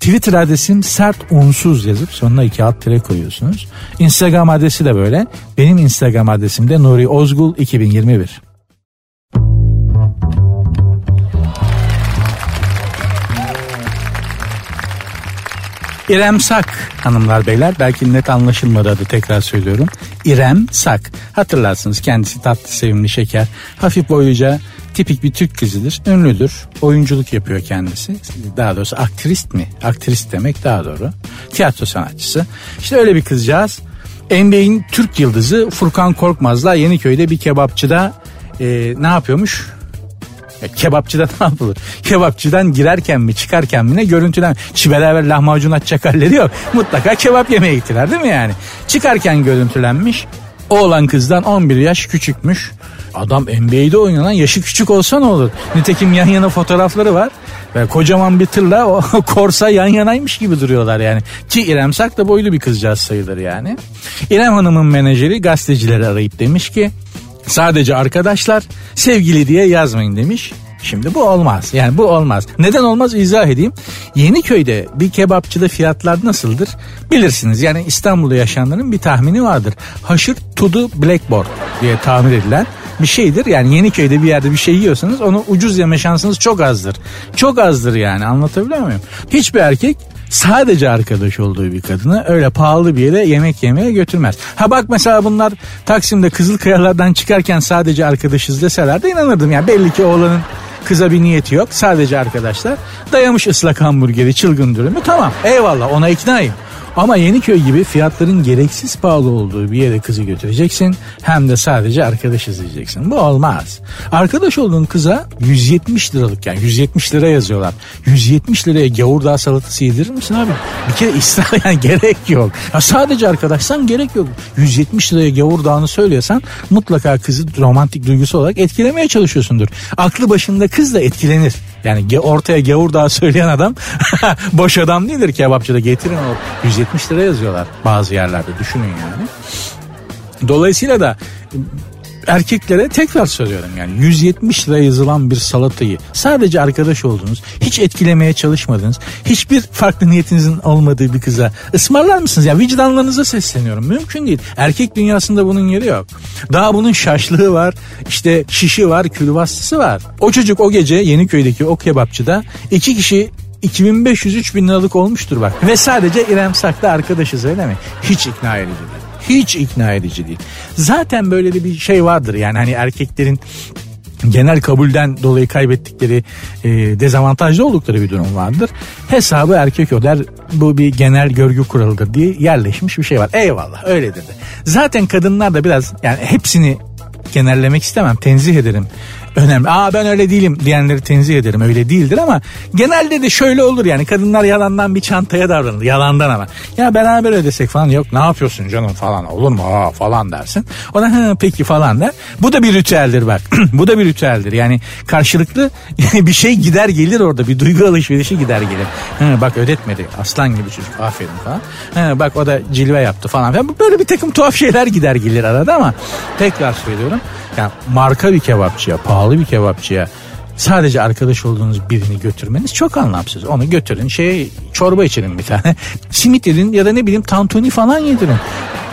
Twitter adresim sert unsuz yazıp sonuna 2 alt tire koyuyorsunuz. Instagram adresi de böyle. Benim Instagram adresim de Nuri Ozgul 2021. İrem Sak, hanımlar beyler, belki net anlaşılmadı adı, tekrar söylüyorum. İrem Sak, hatırlarsınız, kendisi tatlı, sevimli, şeker, hafif boyluca, tipik bir Türk kızıdır, ünlüdür, oyunculuk yapıyor kendisi, daha doğrusu aktrist mi? Aktrist demek daha doğru, tiyatro sanatçısı. İşte öyle bir kızcağız. NBA'in Türk yıldızı Furkan Korkmaz'la Yeniköy'de bir kebapçıda ne yapıyormuş? Kebapçıda ne yapılır? Kebapçıdan girerken mi çıkarken mi ne görüntülen? Beraber lahmacun atacak halleri yok. Mutlaka kebap yemeye gittiler değil mi yani? Çıkarken görüntülenmiş. Oğlan kızdan 11 yaş küçükmüş. Adam NBA'de oynanan, yaşı küçük olsa ne olur? Nitekim yan yana fotoğrafları var. Ve kocaman bir tırla o korsa yan yanaymış gibi duruyorlar yani. Ki İrem Sak da boylu bir kızcağız sayılır yani. İrem Hanım'ın menajeri gazetecileri arayıp demiş ki sadece arkadaşlar, sevgili diye yazmayın demiş. Şimdi bu olmaz. Yani bu olmaz. Neden olmaz, izah edeyim. Yeniköy'de bir kebapçıda fiyatlar nasıldır bilirsiniz. Yani İstanbul'da yaşayanların bir tahmini vardır. Haşır to the blackboard diye tahmin edilen bir şeydir. Yani Yeniköy'de bir yerde bir şey yiyorsanız onu ucuz yeme şansınız çok azdır. Çok azdır yani, anlatabiliyor muyum? Hiçbir erkek sadece arkadaş olduğu bir kadını öyle pahalı bir yere yemek yemeye götürmez. Ha bak mesela bunlar Taksim'de Kızılkayalar'dan çıkarken sadece arkadaşız deseler de inanırdım. Yani belli ki oğlanın kıza bir niyeti yok. Sadece arkadaşlar. Dayamış ıslak hamburgeri, çılgın dürümü, tamam, eyvallah, ona iknayım. Ama Yeniköy gibi fiyatların gereksiz pahalı olduğu bir yere kızı götüreceksin. Hem de sadece arkadaşız diyeceksin. Bu olmaz. Arkadaş olduğun kıza 170 liralık, yani 170 lira yazıyorlar. 170 liraya gavurdağ salatası yedirir misin abi? Bir kere israf, yani gerek yok. Ya sadece arkadaşsan gerek yok. 170 liraya gavurdağını söylüyorsan mutlaka kızı romantik duygusu olarak etkilemeye çalışıyorsundur. Aklı başında kız da etkilenir. Yani ortaya gavurdağ söyleyen adam boş adam değildir kebapçıda. Getirin o 170 lira yazıyorlar bazı yerlerde, düşünün yani. Dolayısıyla da erkeklere tekrar söylüyorum yani 170 lira yazılan bir salatayı sadece arkadaş olduğunuz, hiç etkilemeye çalışmadığınız, hiçbir farklı niyetinizin olmadığı bir kıza ısmarlar mısınız? Ya vicdanlarınıza sesleniyorum, mümkün değil. Erkek dünyasında bunun yeri yok. Daha bunun şaşlığı var, işte şişi var, külbastısı var. O çocuk o gece Yeniköy'deki o kebapçıda 2 kişi 2500-3000 liralık olmuştur bak. Ve sadece İrem Sak'la arkadaşız, öyle mi? Hiç ikna edici değil. Hiç ikna edici değil. Zaten böyle de bir şey vardır yani, hani erkeklerin genel kabulden dolayı kaybettikleri, dezavantajlı oldukları bir durum vardır. Hesabı erkek öder, bu bir genel görgü kuralıdır diye yerleşmiş bir şey var. Eyvallah, öyledir de. Zaten kadınlar da biraz, yani hepsini genellemek istemem, tenzih ederim. Önemli. Aa ben öyle değilim diyenleri tenzih ederim. Öyle değildir ama genelde de şöyle olur yani, kadınlar yalandan bir çantaya davranır. Yalandan ama. Ya beraber ödesek falan, yok ne yapıyorsun canım falan, olur mu aa falan dersin. Ona peki falan der. Bu da bir ritüeldir bak. Bu da bir ritüeldir. Yani karşılıklı bir şey gider gelir orada. Bir duygu alışverişi gider gelir. Ha, bak ödetmedi. Aslan gibi çocuk. Aferin falan. Ha, bak o da cilve yaptı falan. Böyle bir takım tuhaf şeyler gider gelir arada ama tekrar söylüyorum. Yani marka bir kebapçıya, pahalı bir kebapçıya sadece arkadaş olduğunuz birini götürmeniz çok anlamsız. Onu götürün, çorba içirin bir tane. Simit yedin ya da ne bileyim tantuni falan yedirin.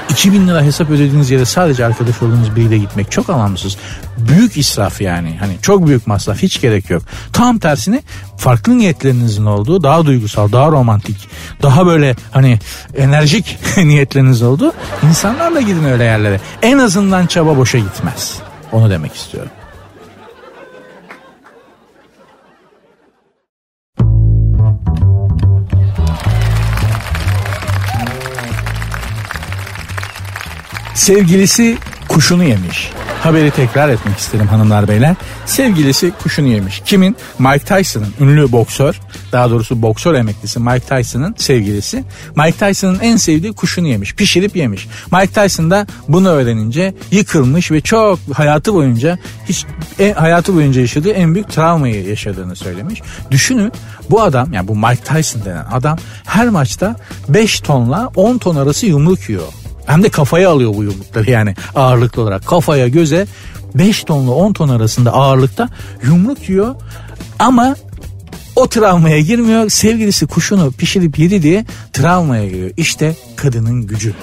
2000 lira hesap ödediğiniz yere sadece arkadaş olduğunuz biriyle gitmek çok anlamsız. Büyük israf yani. Hani çok büyük masraf, hiç gerek yok. Tam tersine farklı niyetlerinizin olduğu, daha duygusal, daha romantik, daha böyle hani enerjik niyetleriniz olduğu insanlarla gidin öyle yerlere. En azından çaba boşa gitmez. Onu demek istiyorum. Sevgilisi kuşunu yemiş. Haberi tekrar etmek isterim hanımlar beyler. Sevgilisi kuşunu yemiş. Kimin? Mike Tyson'ın, ünlü boksör, daha doğrusu boksör emeklisi Mike Tyson'ın sevgilisi. Mike Tyson'ın en sevdiği kuşunu yemiş, pişirip yemiş. Mike Tyson da bunu öğrenince yıkılmış ve çok hayatı boyunca yaşadığı en büyük travmayı yaşadığını söylemiş. Düşünün, bu adam, yani bu Mike Tyson denen adam her maçta 5 tonla 10 ton arası yumruk yiyor. Hem de kafaya alıyor bu yumrukları, yani ağırlıklı olarak kafaya, göze 5 tonla 10 ton arasında ağırlıkta yumruk yiyor ama o travmaya girmiyor. Sevgilisi kuşunu pişirip yedi diye travmaya giriyor. İşte kadının gücü.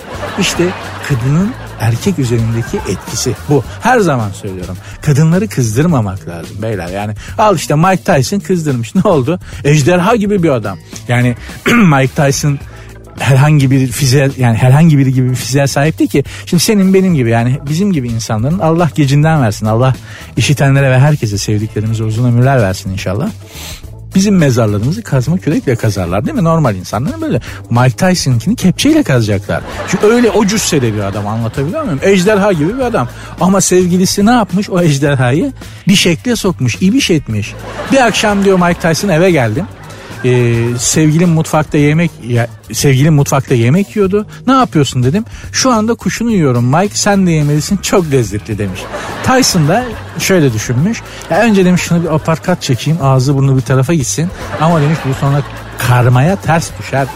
İşte kadının erkek üzerindeki etkisi bu. Her zaman söylüyorum. Kadınları kızdırmamak lazım beyler. Yani al işte Mike Tyson kızdırmış. Ne oldu? Ejderha gibi bir adam. Yani Mike Tyson herhangi biri gibi bir fiziğe sahipti ki şimdi senin benim gibi, yani bizim gibi insanların Allah gecinden versin. Allah işitenlere ve herkese sevdiklerimize uzun ömürler versin inşallah. Bizim mezarlarımızı kazma kürekle kazarlar değil mi? Normal insanların böyle. Mike Tyson'ınkini kepçeyle kazacaklar. Çünkü öyle o cüssede bir adam, anlatabiliyor muyum? Ejderha gibi bir adam. Ama sevgilisi ne yapmış? O ejderhayı bir şekle sokmuş, ibiş etmiş. Bir akşam diyor Mike Tyson, eve geldim. Sevgilim mutfakta yemek yiyordu. Ne yapıyorsun dedim. Şu anda kuşunu yiyorum Mike, sen de yemelisin, çok lezzetli demiş. Tyson da şöyle düşünmüş. Önce demiş şunu bir aparkat çekeyim, ağzı burnu bir tarafa gitsin. Ama demiş bu sonra karmaya ters düşer,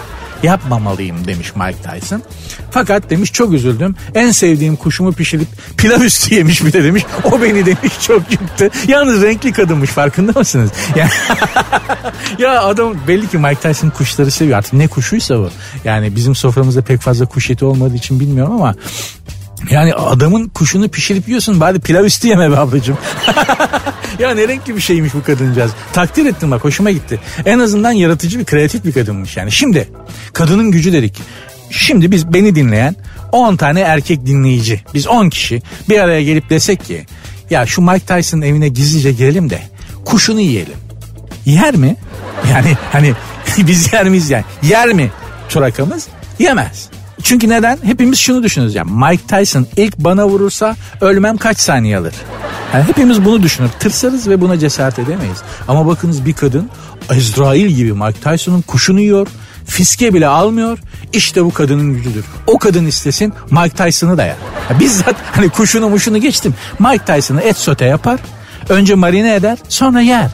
yapmamalıyım demiş Mike Tyson. Fakat demiş çok üzüldüm. En sevdiğim kuşumu pişirip pilav üstü yemiş bir de demiş. O beni demiş çok yıktı. Yalnız renkli kadınmış, farkında mısınız? Yani ya adam belli ki Mike Tyson kuşları seviyor. Artık ne kuşuysa bu. Yani bizim soframızda pek fazla kuş eti olmadığı için bilmiyorum ama yani adamın kuşunu pişirip yiyorsun, bari pilav üstü yeme be ablacığım. Ya ne renkli bir şeymiş bu kadıncağız. Takdir ettim bak, hoşuma gitti. En azından yaratıcı bir, kreatif bir kadınmış yani. Şimdi kadının gücü dedik. Şimdi biz, beni dinleyen 10 tane erkek dinleyici, biz 10 kişi bir araya gelip desek ki ya şu Mike Tyson'ın evine gizlice girelim de kuşunu yiyelim. Yer mi? Yani hani biz yer miyiz yani? Yer mi çorakamız? Yemez. Çünkü neden? Hepimiz şunu düşünürüz ya. Mike Tyson ilk bana vurursa ölmem kaç saniye alır? Yani hepimiz bunu düşünür. Tırsarız ve buna cesaret edemeyiz. Ama bakınız bir kadın Ezrail gibi Mike Tyson'ın kuşunu yiyor. Fiske bile almıyor. İşte bu kadının gücüdür. O kadın istesin Mike Tyson'ı da yer. Ya bizzat hani kuşunu muşunu geçtim. Mike Tyson'ı et sote yapar. Önce marine eder, sonra yer.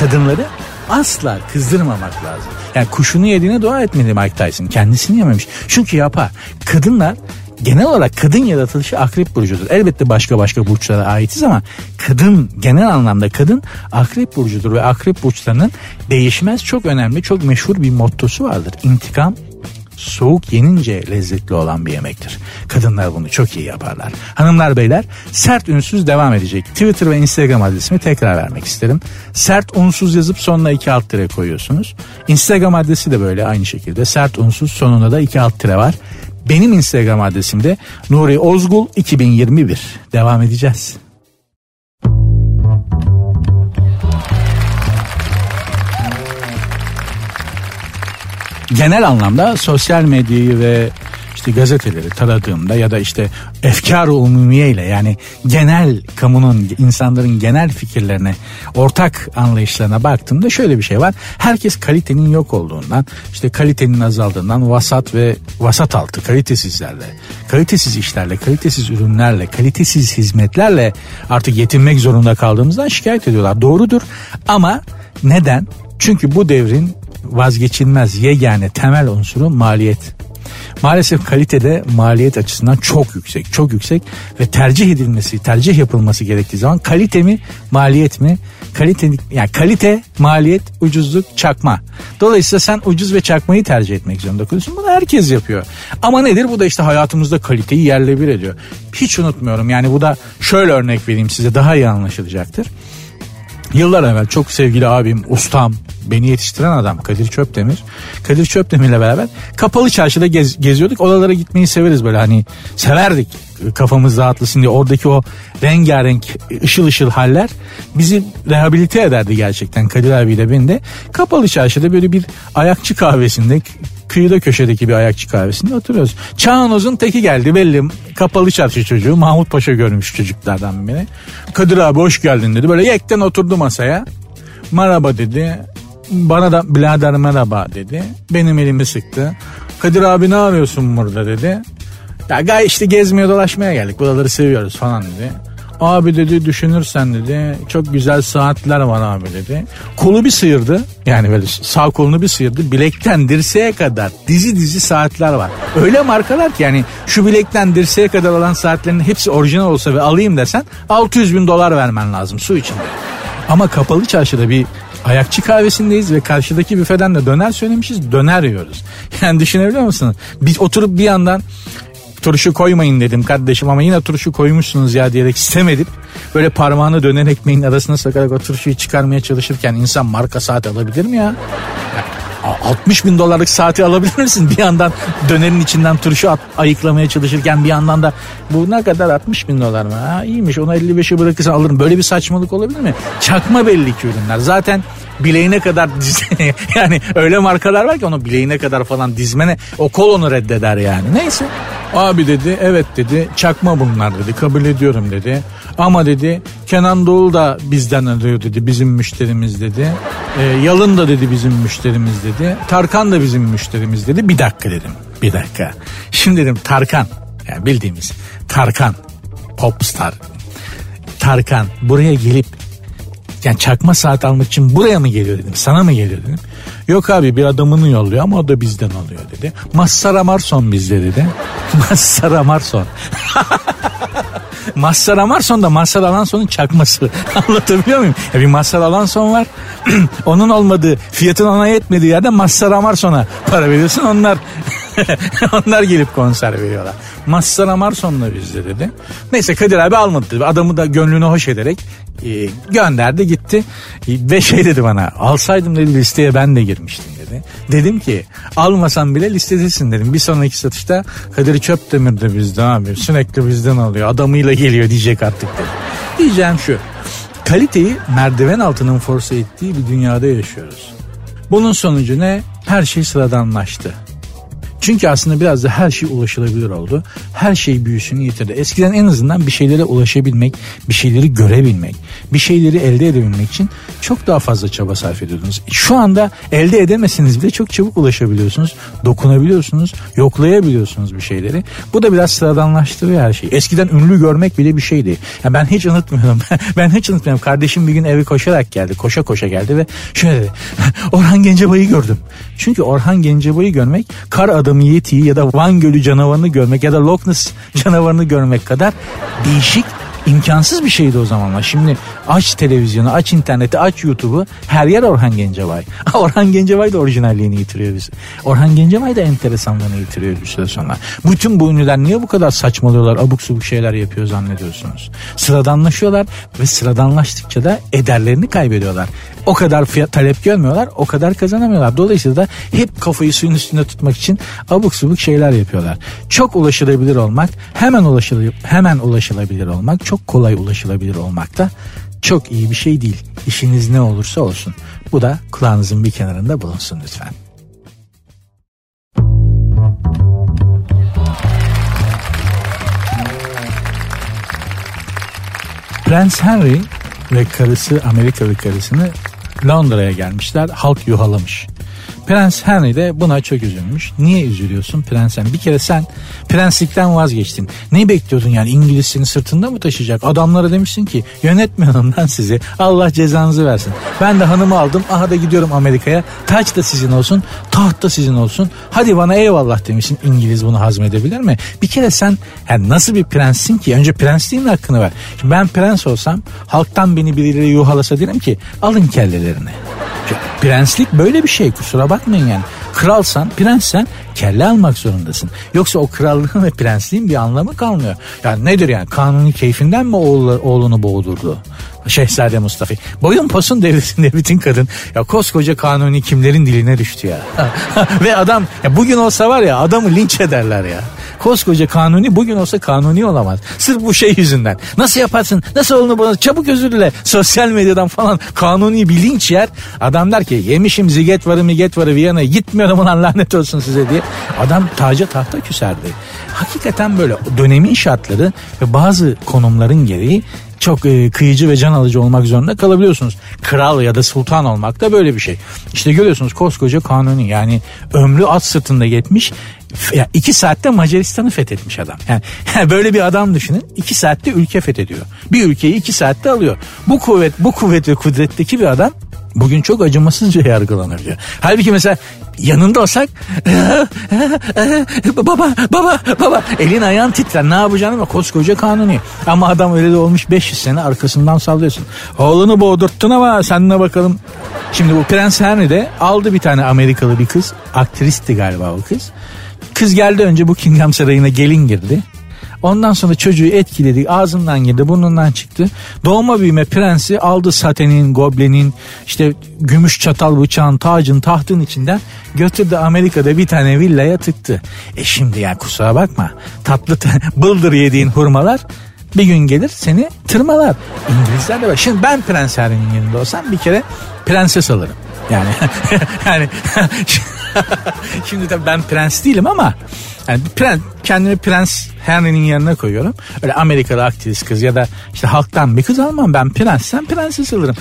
Kadınları asla kızdırmamak lazım. Yani kuşunu yediğine dua etmedi Mike Tyson. Kendisini yememiş. Çünkü yapar. Kadınlar, genel olarak kadın yaratılışı akrep burcudur. Elbette başka burçlara aitiz ama kadın, genel anlamda kadın akrep burcudur ve akrep burçlarının değişmez, çok önemli, çok meşhur bir mottosu vardır. İntikam soğuk yenince lezzetli olan bir yemektir. Kadınlar bunu çok iyi yaparlar. Hanımlar beyler, sert ünsüz devam edecek. Twitter ve Instagram adresimi tekrar vermek isterim. Sert unsuz yazıp sonuna 2 alt tire koyuyorsunuz. Instagram adresi de böyle aynı şekilde. Sert unsuz, sonuna da 2 alt tire var. Benim Instagram adresim de Nuri Ozgul 2021. Devam edeceğiz. Genel anlamda sosyal medyayı ve işte gazeteleri taradığımda ya da işte efkar-ı umumiyeyle, yani genel kamunun, insanların genel fikirlerine, ortak anlayışlarına baktığımda şöyle bir şey var. Herkes kalitenin yok olduğundan, işte kalitenin azaldığından, vasat ve vasat altı kalitesizlerle, kalitesiz işlerle, kalitesiz ürünlerle, kalitesiz hizmetlerle artık yetinmek zorunda kaldığımızdan şikayet ediyorlar. Doğrudur ama neden? Çünkü bu devrin vazgeçilmez yegane temel unsuru maliyet. Maalesef kalitede maliyet açısından çok yüksek, çok yüksek ve tercih yapılması gerektiği zaman kalite mi, maliyet mi? Kalite, maliyet, ucuzluk, çakma. Dolayısıyla sen ucuz ve çakmayı tercih etmek zorunda kalıyorsun. Bunu herkes yapıyor. Ama nedir? Bu da işte hayatımızda kaliteyi yerle bir ediyor. Hiç unutmuyorum. Yani bu da şöyle örnek vereyim size, daha iyi anlaşılacaktır. Yıllar evvel çok sevgili abim, ustam, beni yetiştiren adam Kadir Çöpdemir'le beraber Kapalı Çarşı'da geziyorduk. Odalara gitmeyi severiz böyle, hani severdik. kafamız rahatlasın diye oradaki o rengarenk ışıl ışıl haller bizi rehabilite ederdi gerçekten. Kadir abiyle beni de Kapalı Çarşı'da böyle bir ayakçı kahvesinde, kıyıda köşedeki bir ayakçı kahvesinde oturuyoruz. Çağınoz'un teki geldi belli. Kapalı Çarşı çocuğu, Mahmut Paşa görmüş çocuklardan biri. Kadir abi hoş geldin dedi. Böyle yekten oturdu masaya. Merhaba dedi. Bana da birader merhaba dedi. Benim elimi sıktı. Kadir abi ne arıyorsun burada dedi. Ya gay işte gezmeye dolaşmaya geldik. Buraları seviyoruz falan dedi. Abi dedi düşünürsen dedi çok güzel saatler var abi dedi. Kolu bir sıyırdı. Yani böyle sağ kolunu bir sıyırdı. Bilekten dirseğe kadar dizi dizi saatler var. Öyle markalar ki yani şu bilekten dirseğe kadar olan saatlerin hepsi orijinal olsa ve alayım desen $600,000 vermen lazım su için. Ama Kapalı Çarşı'da bir ayakçı kahvesindeyiz ve karşıdaki büfeden de döner söylemişiz, döner yiyoruz. Yani düşünebiliyor musunuz? Biz oturup bir yandan turşu koymayın dedim kardeşim ama yine turşu koymuşsunuz ya diyerek istemedip böyle parmağını döner ekmeğin arasına sokarak o turşuyu çıkarmaya çalışırken insan marka saat alabilir mi ya? $60,000'lık saati alabilir misin? Bir yandan dönerin içinden turşu ayıklamaya çalışırken bir yandan da bu ne kadar $60,000 mı? Ha, iyiymiş ona 55'e bırakırsan alırım. Böyle bir saçmalık olabilir mi? Çakma belli ki ürünler. Zaten bileğine kadar yani öyle markalar var ki onu bileğine kadar falan dizmene o kol onu reddeder yani. Neyse. Abi dedi evet dedi çakma bunlar dedi kabul ediyorum dedi. Ama dedi Kenan Doğulu da bizden arıyor dedi bizim müşterimiz dedi. Yalın da dedi bizim müşterimiz dedi. Tarkan da bizim müşterimiz dedi. Bir dakika dedim bir dakika. Şimdi dedim Tarkan yani bildiğimiz Tarkan popstar Tarkan buraya gelip yani çakma saat almak için buraya mı geliyor dedim. Sana mı geliyor dedim. Yok abi bir adamını yolluyor ama o da bizden alıyor dedi. Mazhar Amanson bizde dedi. Mazhar Amanson. Mazhar Amanson da Mazhar Amanson'un çakması. Anlatabiliyor muyum? Ya bir Mazhar Amanson var. Onun olmadığı, fiyatın ona yetmediği yerde Mazhar Amanson'a para veriyorsun. Onlar gelip konser veriyorlar. Mazhar Amanson'la bizde dedi. Neyse Kadir abi almadı dedi. Adamı da gönlünü hoş ederek gönderdi gitti. Ve şey dedi bana alsaydım dedi listeye ben de girmiştim dedi. Dedim ki almasan bile listedesin dedim. Bir sonraki satışta Kadir Çöpdemir de bizde abi. Sürekli bizden alıyor. Adamıyla geliyor diyecek artık dedi. Diyeceğim şu. Kaliteyi merdiven altının force ettiği bir dünyada yaşıyoruz. Bunun sonucu ne? Her şey sıradanlaştı. Çünkü aslında biraz da her şey ulaşılabilir oldu. Her şey büyüsünü yitirdi. Eskiden en azından bir şeylere ulaşabilmek, bir şeyleri görebilmek, bir şeyleri elde edebilmek için çok daha fazla çaba sarf ediyordunuz. Şu anda elde edemeseniz bile çok çabuk ulaşabiliyorsunuz, dokunabiliyorsunuz, yoklayabiliyorsunuz bir şeyleri. Bu da biraz sıradanlaştırıyor her şeyi. Eskiden ünlü görmek bile bir şeydi. Yani ben hiç unutmuyorum. Kardeşim bir gün eve koşarak geldi. Koşa koşa geldi ve şöyle dedi. Orhan Gencebay'ı gördüm. Çünkü Orhan Gencebay'ı görmek kar adı Yeti'yi ya da Van Gölü canavarını görmek ya da Loch Ness canavarını görmek kadar değişik, imkansız bir şeydi o zamanlar. Şimdi aç televizyonu, aç interneti, aç YouTube'u, her yer Orhan Gencebay. Orhan Gencebay da orijinalliğini yitiriyor bizi. Orhan Gencebay da enteresanlığını yitiriyor bir süre sonra. Bütün bu ünlüler niye bu kadar saçmalıyorlar, abuk subuk şeyler yapıyor zannediyorsunuz? Sıradanlaşıyorlar ve sıradanlaştıkça da ederlerini kaybediyorlar. O kadar talep görmüyorlar, o kadar kazanamıyorlar. Dolayısıyla da hep kafayı suyun üstünde tutmak için abuk subuk şeyler yapıyorlar. Çok ulaşılabilir olmak, hemen ulaşılabilir olmak, çok kolay ulaşılabilir olmak da çok iyi bir şey değil. İşiniz ne olursa olsun. Bu da kulağınızın bir kenarında bulunsun lütfen. Prens Harry ve karısı, Amerikalı karısını Londra'ya gelmişler. Halk yuhalamış. Prens Henry de buna çok üzülmüş. Niye üzülüyorsun Prens Henry? Bir kere sen prenslikten vazgeçtin. Ne bekliyordun yani? İngiliz'in sırtında mı taşıyacak? Adamlara demişsin ki yönetmiyorum lan sizi. Allah cezanızı versin. Ben de hanımı aldım. Aha da gidiyorum Amerika'ya. Taç da sizin olsun. Taht da sizin olsun. Hadi bana eyvallah demişsin. İngiliz bunu hazmedebilir mi? Bir kere sen yani nasıl bir prenssin ki? Önce prensliğin hakkını ver. Şimdi ben prens olsam halktan beni birileri yuhalasa derim ki alın kellelerini. Prenslik böyle bir şey, kusura bakmayın yani. Kralsan, prenssen kelle almak zorundasın. Yoksa o krallığın ve prensliğin bir anlamı kalmıyor. Yani nedir yani? Kanuni keyfinden mi oğlunu boğdurdu? Şehzade Mustafa. Boyun posun devresinde bütün kadın. Ya koskoca Kanuni kimlerin diline düştü ya. Ve adam ya bugün olsa var ya adamı linç ederler ya. Koskoca Kanuni bugün olsa Kanuni olamaz. Sırf bu şey yüzünden. Nasıl yaparsın? Nasıl olunu bana? Çabuk özür dile. Sosyal medyadan falan Kanuni bilinç yer. Adam der ki yemişim ziget varı Viyana'ya gitmiyorum ulan lanet olsun size diye. Adam taca tahta küserdi. Hakikaten böyle dönemin şartları ve bazı konumların gereği çok kıyıcı ve can alıcı olmak zorunda kalabiliyorsunuz. Kral ya da sultan olmak da böyle bir şey. İşte görüyorsunuz koskoca Kanuni, yani ömrü at sırtında yetmiş. 2 saatte Macaristan'ı fethetmiş adam. Yani böyle bir adam düşünün. 2 saatte ülke fethediyor. Bir ülkeyi 2 saatte alıyor. Bu kuvvet ve kudretteki bir adam bugün çok acımasızca yargılanabiliyor. Halbuki mesela yanında olsak baba elin ayağın titrer, ne yapacağını ama koskoca Kanuni. Ama adam öyle de olmuş, 500 sene arkasından sallıyorsun. Oğlunu boğdurttun ama seninle bakalım. Şimdi bu Prens Harry de aldı bir tane Amerikalı bir kız. Aktristi galiba o kız. Kız geldi, önce Buckingham Sarayı'na gelin girdi. Ondan sonra çocuğu etkiledi. Ağzından girdi, burnundan çıktı. Doğma büyüme prensi aldı satenin, goblenin, işte gümüş çatal bıçağın, tacın, tahtın içinden götürdü, Amerika'da bir tane villaya tıktı. Şimdi yani kusura bakma, tatlı bıldır yediğin hurmalar bir gün gelir seni tırmalar. İngilizler de var. Şimdi ben Prens Harry'nin yanında olsam bir kere prenses alırım. Yani şimdi tabii ben prens değilim ama yani kendimi Prens Henry'nin yanına koyuyorum. Öyle Amerikalı aktivist kız ya da işte halktan bir kız almam. Ben prenssem prenses alırım.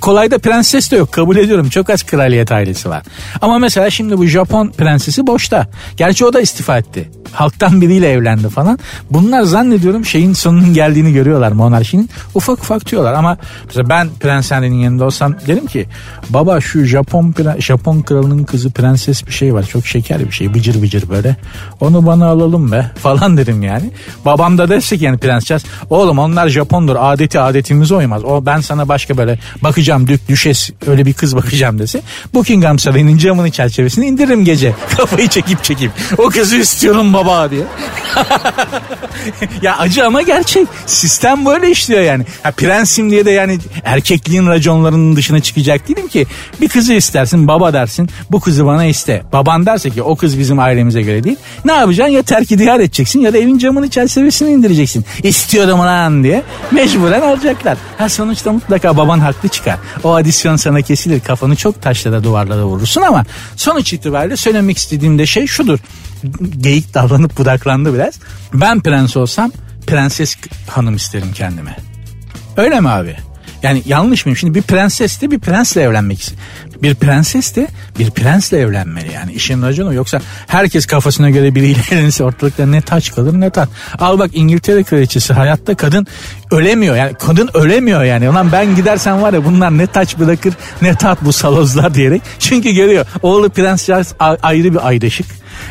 Kolay da prenses de yok, kabul ediyorum. Çok az kraliyet ailesi var. Ama mesela şimdi bu Japon prensesi boşta. Gerçi o da istifa etti. Halktan biriyle evlendi falan. Bunlar zannediyorum şeyin sonunun geldiğini görüyorlar, monarşinin. Ufak ufak diyorlar ama mesela ben Prens Henry'nin yanında olsam derim ki baba şu Japon kralının kızı prenses bir şey var. Çok şeker bir şey. Bıcır bıcır böyle. Onu bana alalım be falan derim yani. Babam da derse ki yani Prens Charles, oğlum onlar Japondur, adetimize uymaz. O ben sana başka böyle bakacağım, düşes öyle bir kız bakacağım dese, Buckingham Sarayı'nın camını çerçevesini indiririm gece. Kafayı çekip o kızı istiyorum baba diye. Ya acı ama gerçek. Sistem böyle işliyor yani. Prensim diye de yani erkekliğin raconlarının dışına çıkacak değilim ki. Bir kızı istersin, baba dersin, bu kızı bana iste. Baban derse ki o kız bizim ailemize göre değil. Ne yapacaksın? Ya terk idiyar edeceksin ya da evin camını çerçevesini indireceksin. İstiyorum lan diye mecburen alacaklar. Sonuçta mutlaka baban haklı çıkar. O adisyon sana kesilir. Kafanı çok taşlara duvarlara vurursun ama sonuç itibariyle söylemek istediğim de şey şudur. Geyik davranıp budaklandı biraz. Ben prens olsam prenses hanım isterim kendime. Öyle mi abi? Yani yanlış mıyım? Şimdi bir prenses de bir prensle evlenmek istiyor. Bir prenses de bir prensle evlenmeli yani. İşin raconu, yoksa herkes kafasına göre biriyle evlenirse ortalıkta ne taç kalır ne tat. Al bak, İngiltere kraliçesi hayatta, kadın ölemiyor. Yani kadın ölemiyor yani. Ulan ben gidersen var ya bunlar ne taç bırakır ne tat bu salozlar diyerek. Çünkü görüyor. Oğlu Prens Charles ayrı bir aydaşık.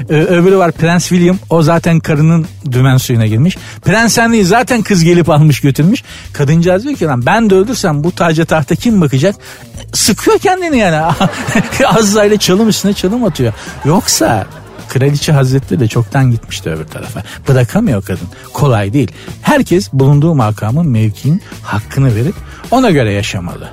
Öbürü var Prens William, o zaten karının dümen suyuna girmiş. Prens Henry'i zaten kız gelip almış götürmüş. Kadıncağız diyor ki lan ben de öldürsem bu taca tahta kim bakacak? Sıkıyor kendini yani. Azrail'e çalım üstüne çalım atıyor. Yoksa Kraliçe Hazretleri de çoktan gitmişti öbür tarafa. Bırakamıyor kadın. Kolay değil. Herkes bulunduğu makamın, mevkiin hakkını verip ona göre yaşamalı.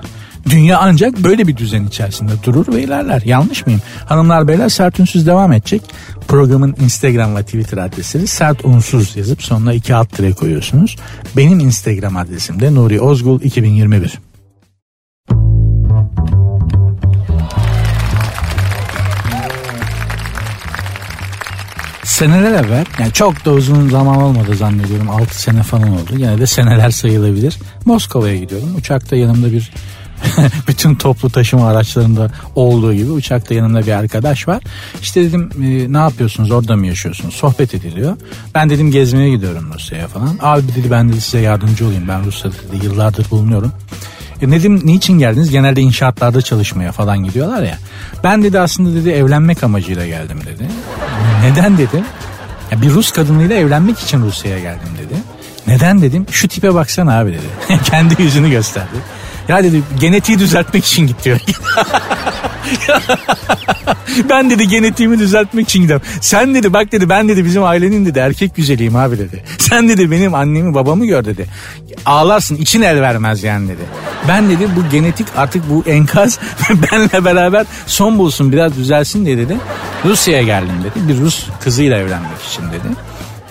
Dünya ancak böyle bir düzen içerisinde durur ve ilerler. Yanlış mıyım? Hanımlar beyler, Sert Ünsüz devam edecek. Programın Instagram ve Twitter adresleri Sert Unsuz yazıp sonuna 2 alt tire koyuyorsunuz. Benim Instagram adresim de Nuri Ozgul 2021. Seneler evvel, yani çok da uzun zaman olmadı zannediyorum, 6 sene falan oldu. Yine de seneler sayılabilir. Moskova'ya gidiyorum. Uçakta yanımda bir bütün toplu taşıma araçlarında olduğu gibi uçakta yanımda bir arkadaş var. İşte dedim ne yapıyorsunuz, orada mı yaşıyorsunuz? Sohbet ediliyor. Ben dedim gezmeye gidiyorum Rusya'ya falan. Abi dedi ben de size yardımcı olayım, ben Rusya'da dedi yıllardır bulunuyorum. Dedim niçin geldiniz? Genelde inşaatlarda çalışmaya falan gidiyorlar ya. Ben dedi aslında dedi evlenmek amacıyla geldim dedi. Neden dedim? Ya bir Rus kadınıyla evlenmek için Rusya'ya geldim dedi. Neden dedim? Şu tipe baksana abi dedi. Kendi yüzünü gösterdi. Ya dedi genetiği düzeltmek için git diyor. Ben dedi genetiğimi düzeltmek için gidiyorum. Sen dedi bak dedi ben dedi bizim ailenin dedi erkek güzeliyim abi dedi. Sen dedi benim annemi babamı gör dedi. Ağlarsın için el vermez yani dedi. Ben dedi bu genetik artık bu enkaz benle beraber son bulsun biraz düzelsin diye dedi. Rusya'ya geldim dedi. Bir Rus kızıyla evlenmek için dedi.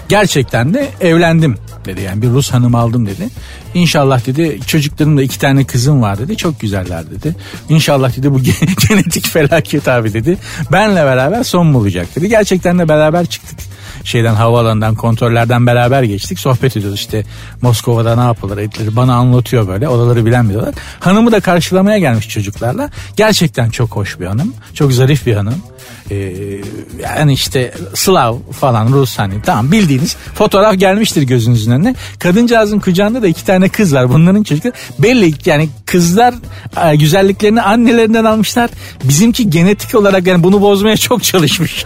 Gerçekten de evlendim dedi yani bir Rus hanım aldım dedi. İnşallah dedi çocuklarımda 2 tane kızım var dedi çok güzeller dedi. İnşallah dedi bu genetik felaket abi dedi. Benle beraber son bulacak dedi. Gerçekten de beraber çıktık. Şeyden havaalanından kontrollerden beraber geçtik sohbet ediyoruz işte Moskova'da ne yapılır edilir bana anlatıyor böyle odaları bilen biri olarak. Hanımı da karşılamaya gelmiş çocuklarla gerçekten çok hoş bir hanım çok zarif bir hanım. Yani işte Slav falan Rus hani tamam bildiğiniz fotoğraf gelmiştir gözünüzün önüne. Kadıncağızın kucağında da 2 tane kız var bunların çocukları belli yani kızlar güzelliklerini annelerinden almışlar. Bizimki genetik olarak yani bunu bozmaya çok çalışmış.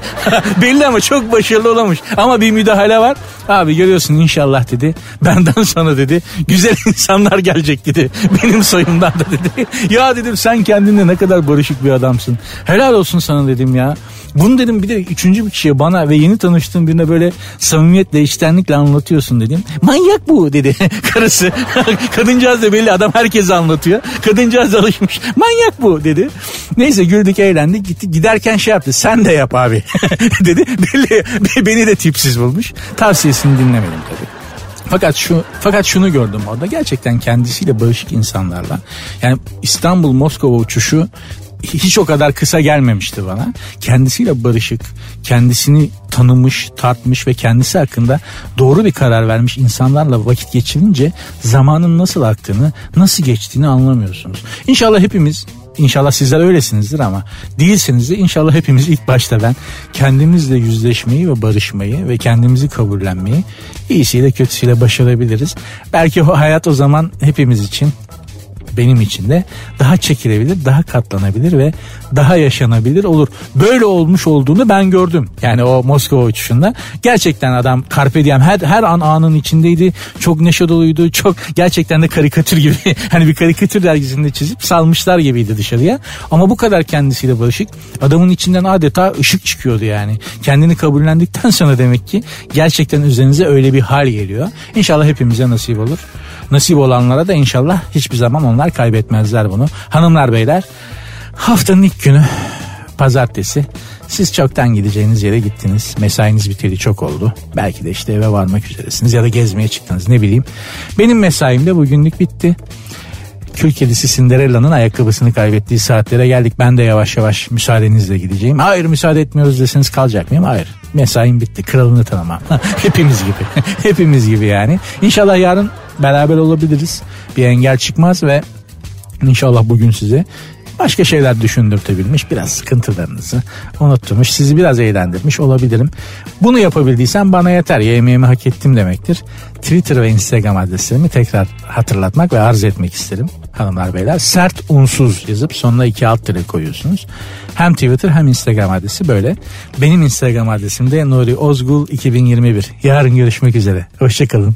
Belli ama çok başarılı olamış. Ama bir müdahale var. Abi görüyorsun inşallah dedi. Benden sonra dedi. Güzel insanlar gelecek dedi. Benim soyumdan da dedi. Ya dedim sen kendinle ne kadar barışık bir adamsın. Helal olsun sana dedim ya. Bunu dedim bir de 3. bir kişiye bana ve yeni tanıştığım birine böyle samimiyetle içtenlikle anlatıyorsun dedim. Manyak bu dedi karısı. Kadıncağız da belli adam herkese anlatıyor. Kadıncağız alışmış. Manyak bu dedi. Neyse güldük eğlendik gitti. Giderken şey yaptı. Sen de yap abi dedi. Belli beni de tipsiz bulmuş. Tavsiyesini dinlemedim tabii. Fakat şunu gördüm orada. Gerçekten kendisiyle barışık insanlarla. Yani İstanbul Moskova uçuşu hiç o kadar kısa gelmemişti bana. Kendisiyle barışık, kendisini tanımış, tartmış ve kendisi hakkında doğru bir karar vermiş insanlarla vakit geçirince zamanın nasıl aktığını, nasıl geçtiğini anlamıyorsunuz. İnşallah hepimiz, inşallah sizler öylesinizdir ama değilseniz de inşallah hepimiz ilk başta ben kendimizle yüzleşmeyi ve barışmayı ve kendimizi kabullenmeyi iyisiyle kötüsüyle başarabiliriz. Belki o hayat o zaman hepimiz için, benim için de daha çekilebilir, daha katlanabilir ve daha yaşanabilir olur. Böyle olmuş olduğunu ben gördüm. Yani o Moskova uçuşunda gerçekten adam carpe diem her an anın içindeydi. Çok neşe doluydu. Çok gerçekten de karikatür gibi. Hani bir karikatür dergisinde çizip salmışlar gibiydi dışarıya. Ama bu kadar kendisiyle barışık. Adamın içinden adeta ışık çıkıyordu yani. Kendini kabullendikten sonra demek ki gerçekten üzerinize öyle bir hal geliyor. İnşallah hepimize nasip olur. Nasip olanlara da inşallah hiçbir zaman onlar kaybetmezler bunu. Hanımlar beyler haftanın ilk günü pazartesi siz çoktan gideceğiniz yere gittiniz. Mesainiz biteli çok oldu. Belki de işte eve varmak üzeresiniz ya da gezmeye çıktınız ne bileyim. Benim mesaim de bugünlük bitti. Kül kedisi Cinderella'nın ayakkabısını kaybettiği saatlere geldik. Ben de yavaş yavaş müsaadenizle gideceğim. Hayır müsaade etmiyoruz deseniz kalacak mıyım? Hayır. Mesaim bitti. Kralını tanımam. Hepimiz gibi. Hepimiz gibi yani. İnşallah yarın beraber olabiliriz. Bir engel çıkmaz ve inşallah bugün size başka şeyler düşündürtebilmiş, biraz sıkıntılarınızı unutturmuş, sizi biraz eğlendirmiş olabilirim. Bunu yapabildiysem bana yeter, yemeğimi hak ettim demektir. Twitter ve Instagram adreslerimi tekrar hatırlatmak ve arz etmek isterim hanımlar beyler. Sert unsuz yazıp sonuna 2 alt tire koyuyorsunuz. Hem Twitter hem Instagram adresi böyle. Benim Instagram adresim de Nuri Ozgul 2021. Yarın görüşmek üzere. Hoşçakalın.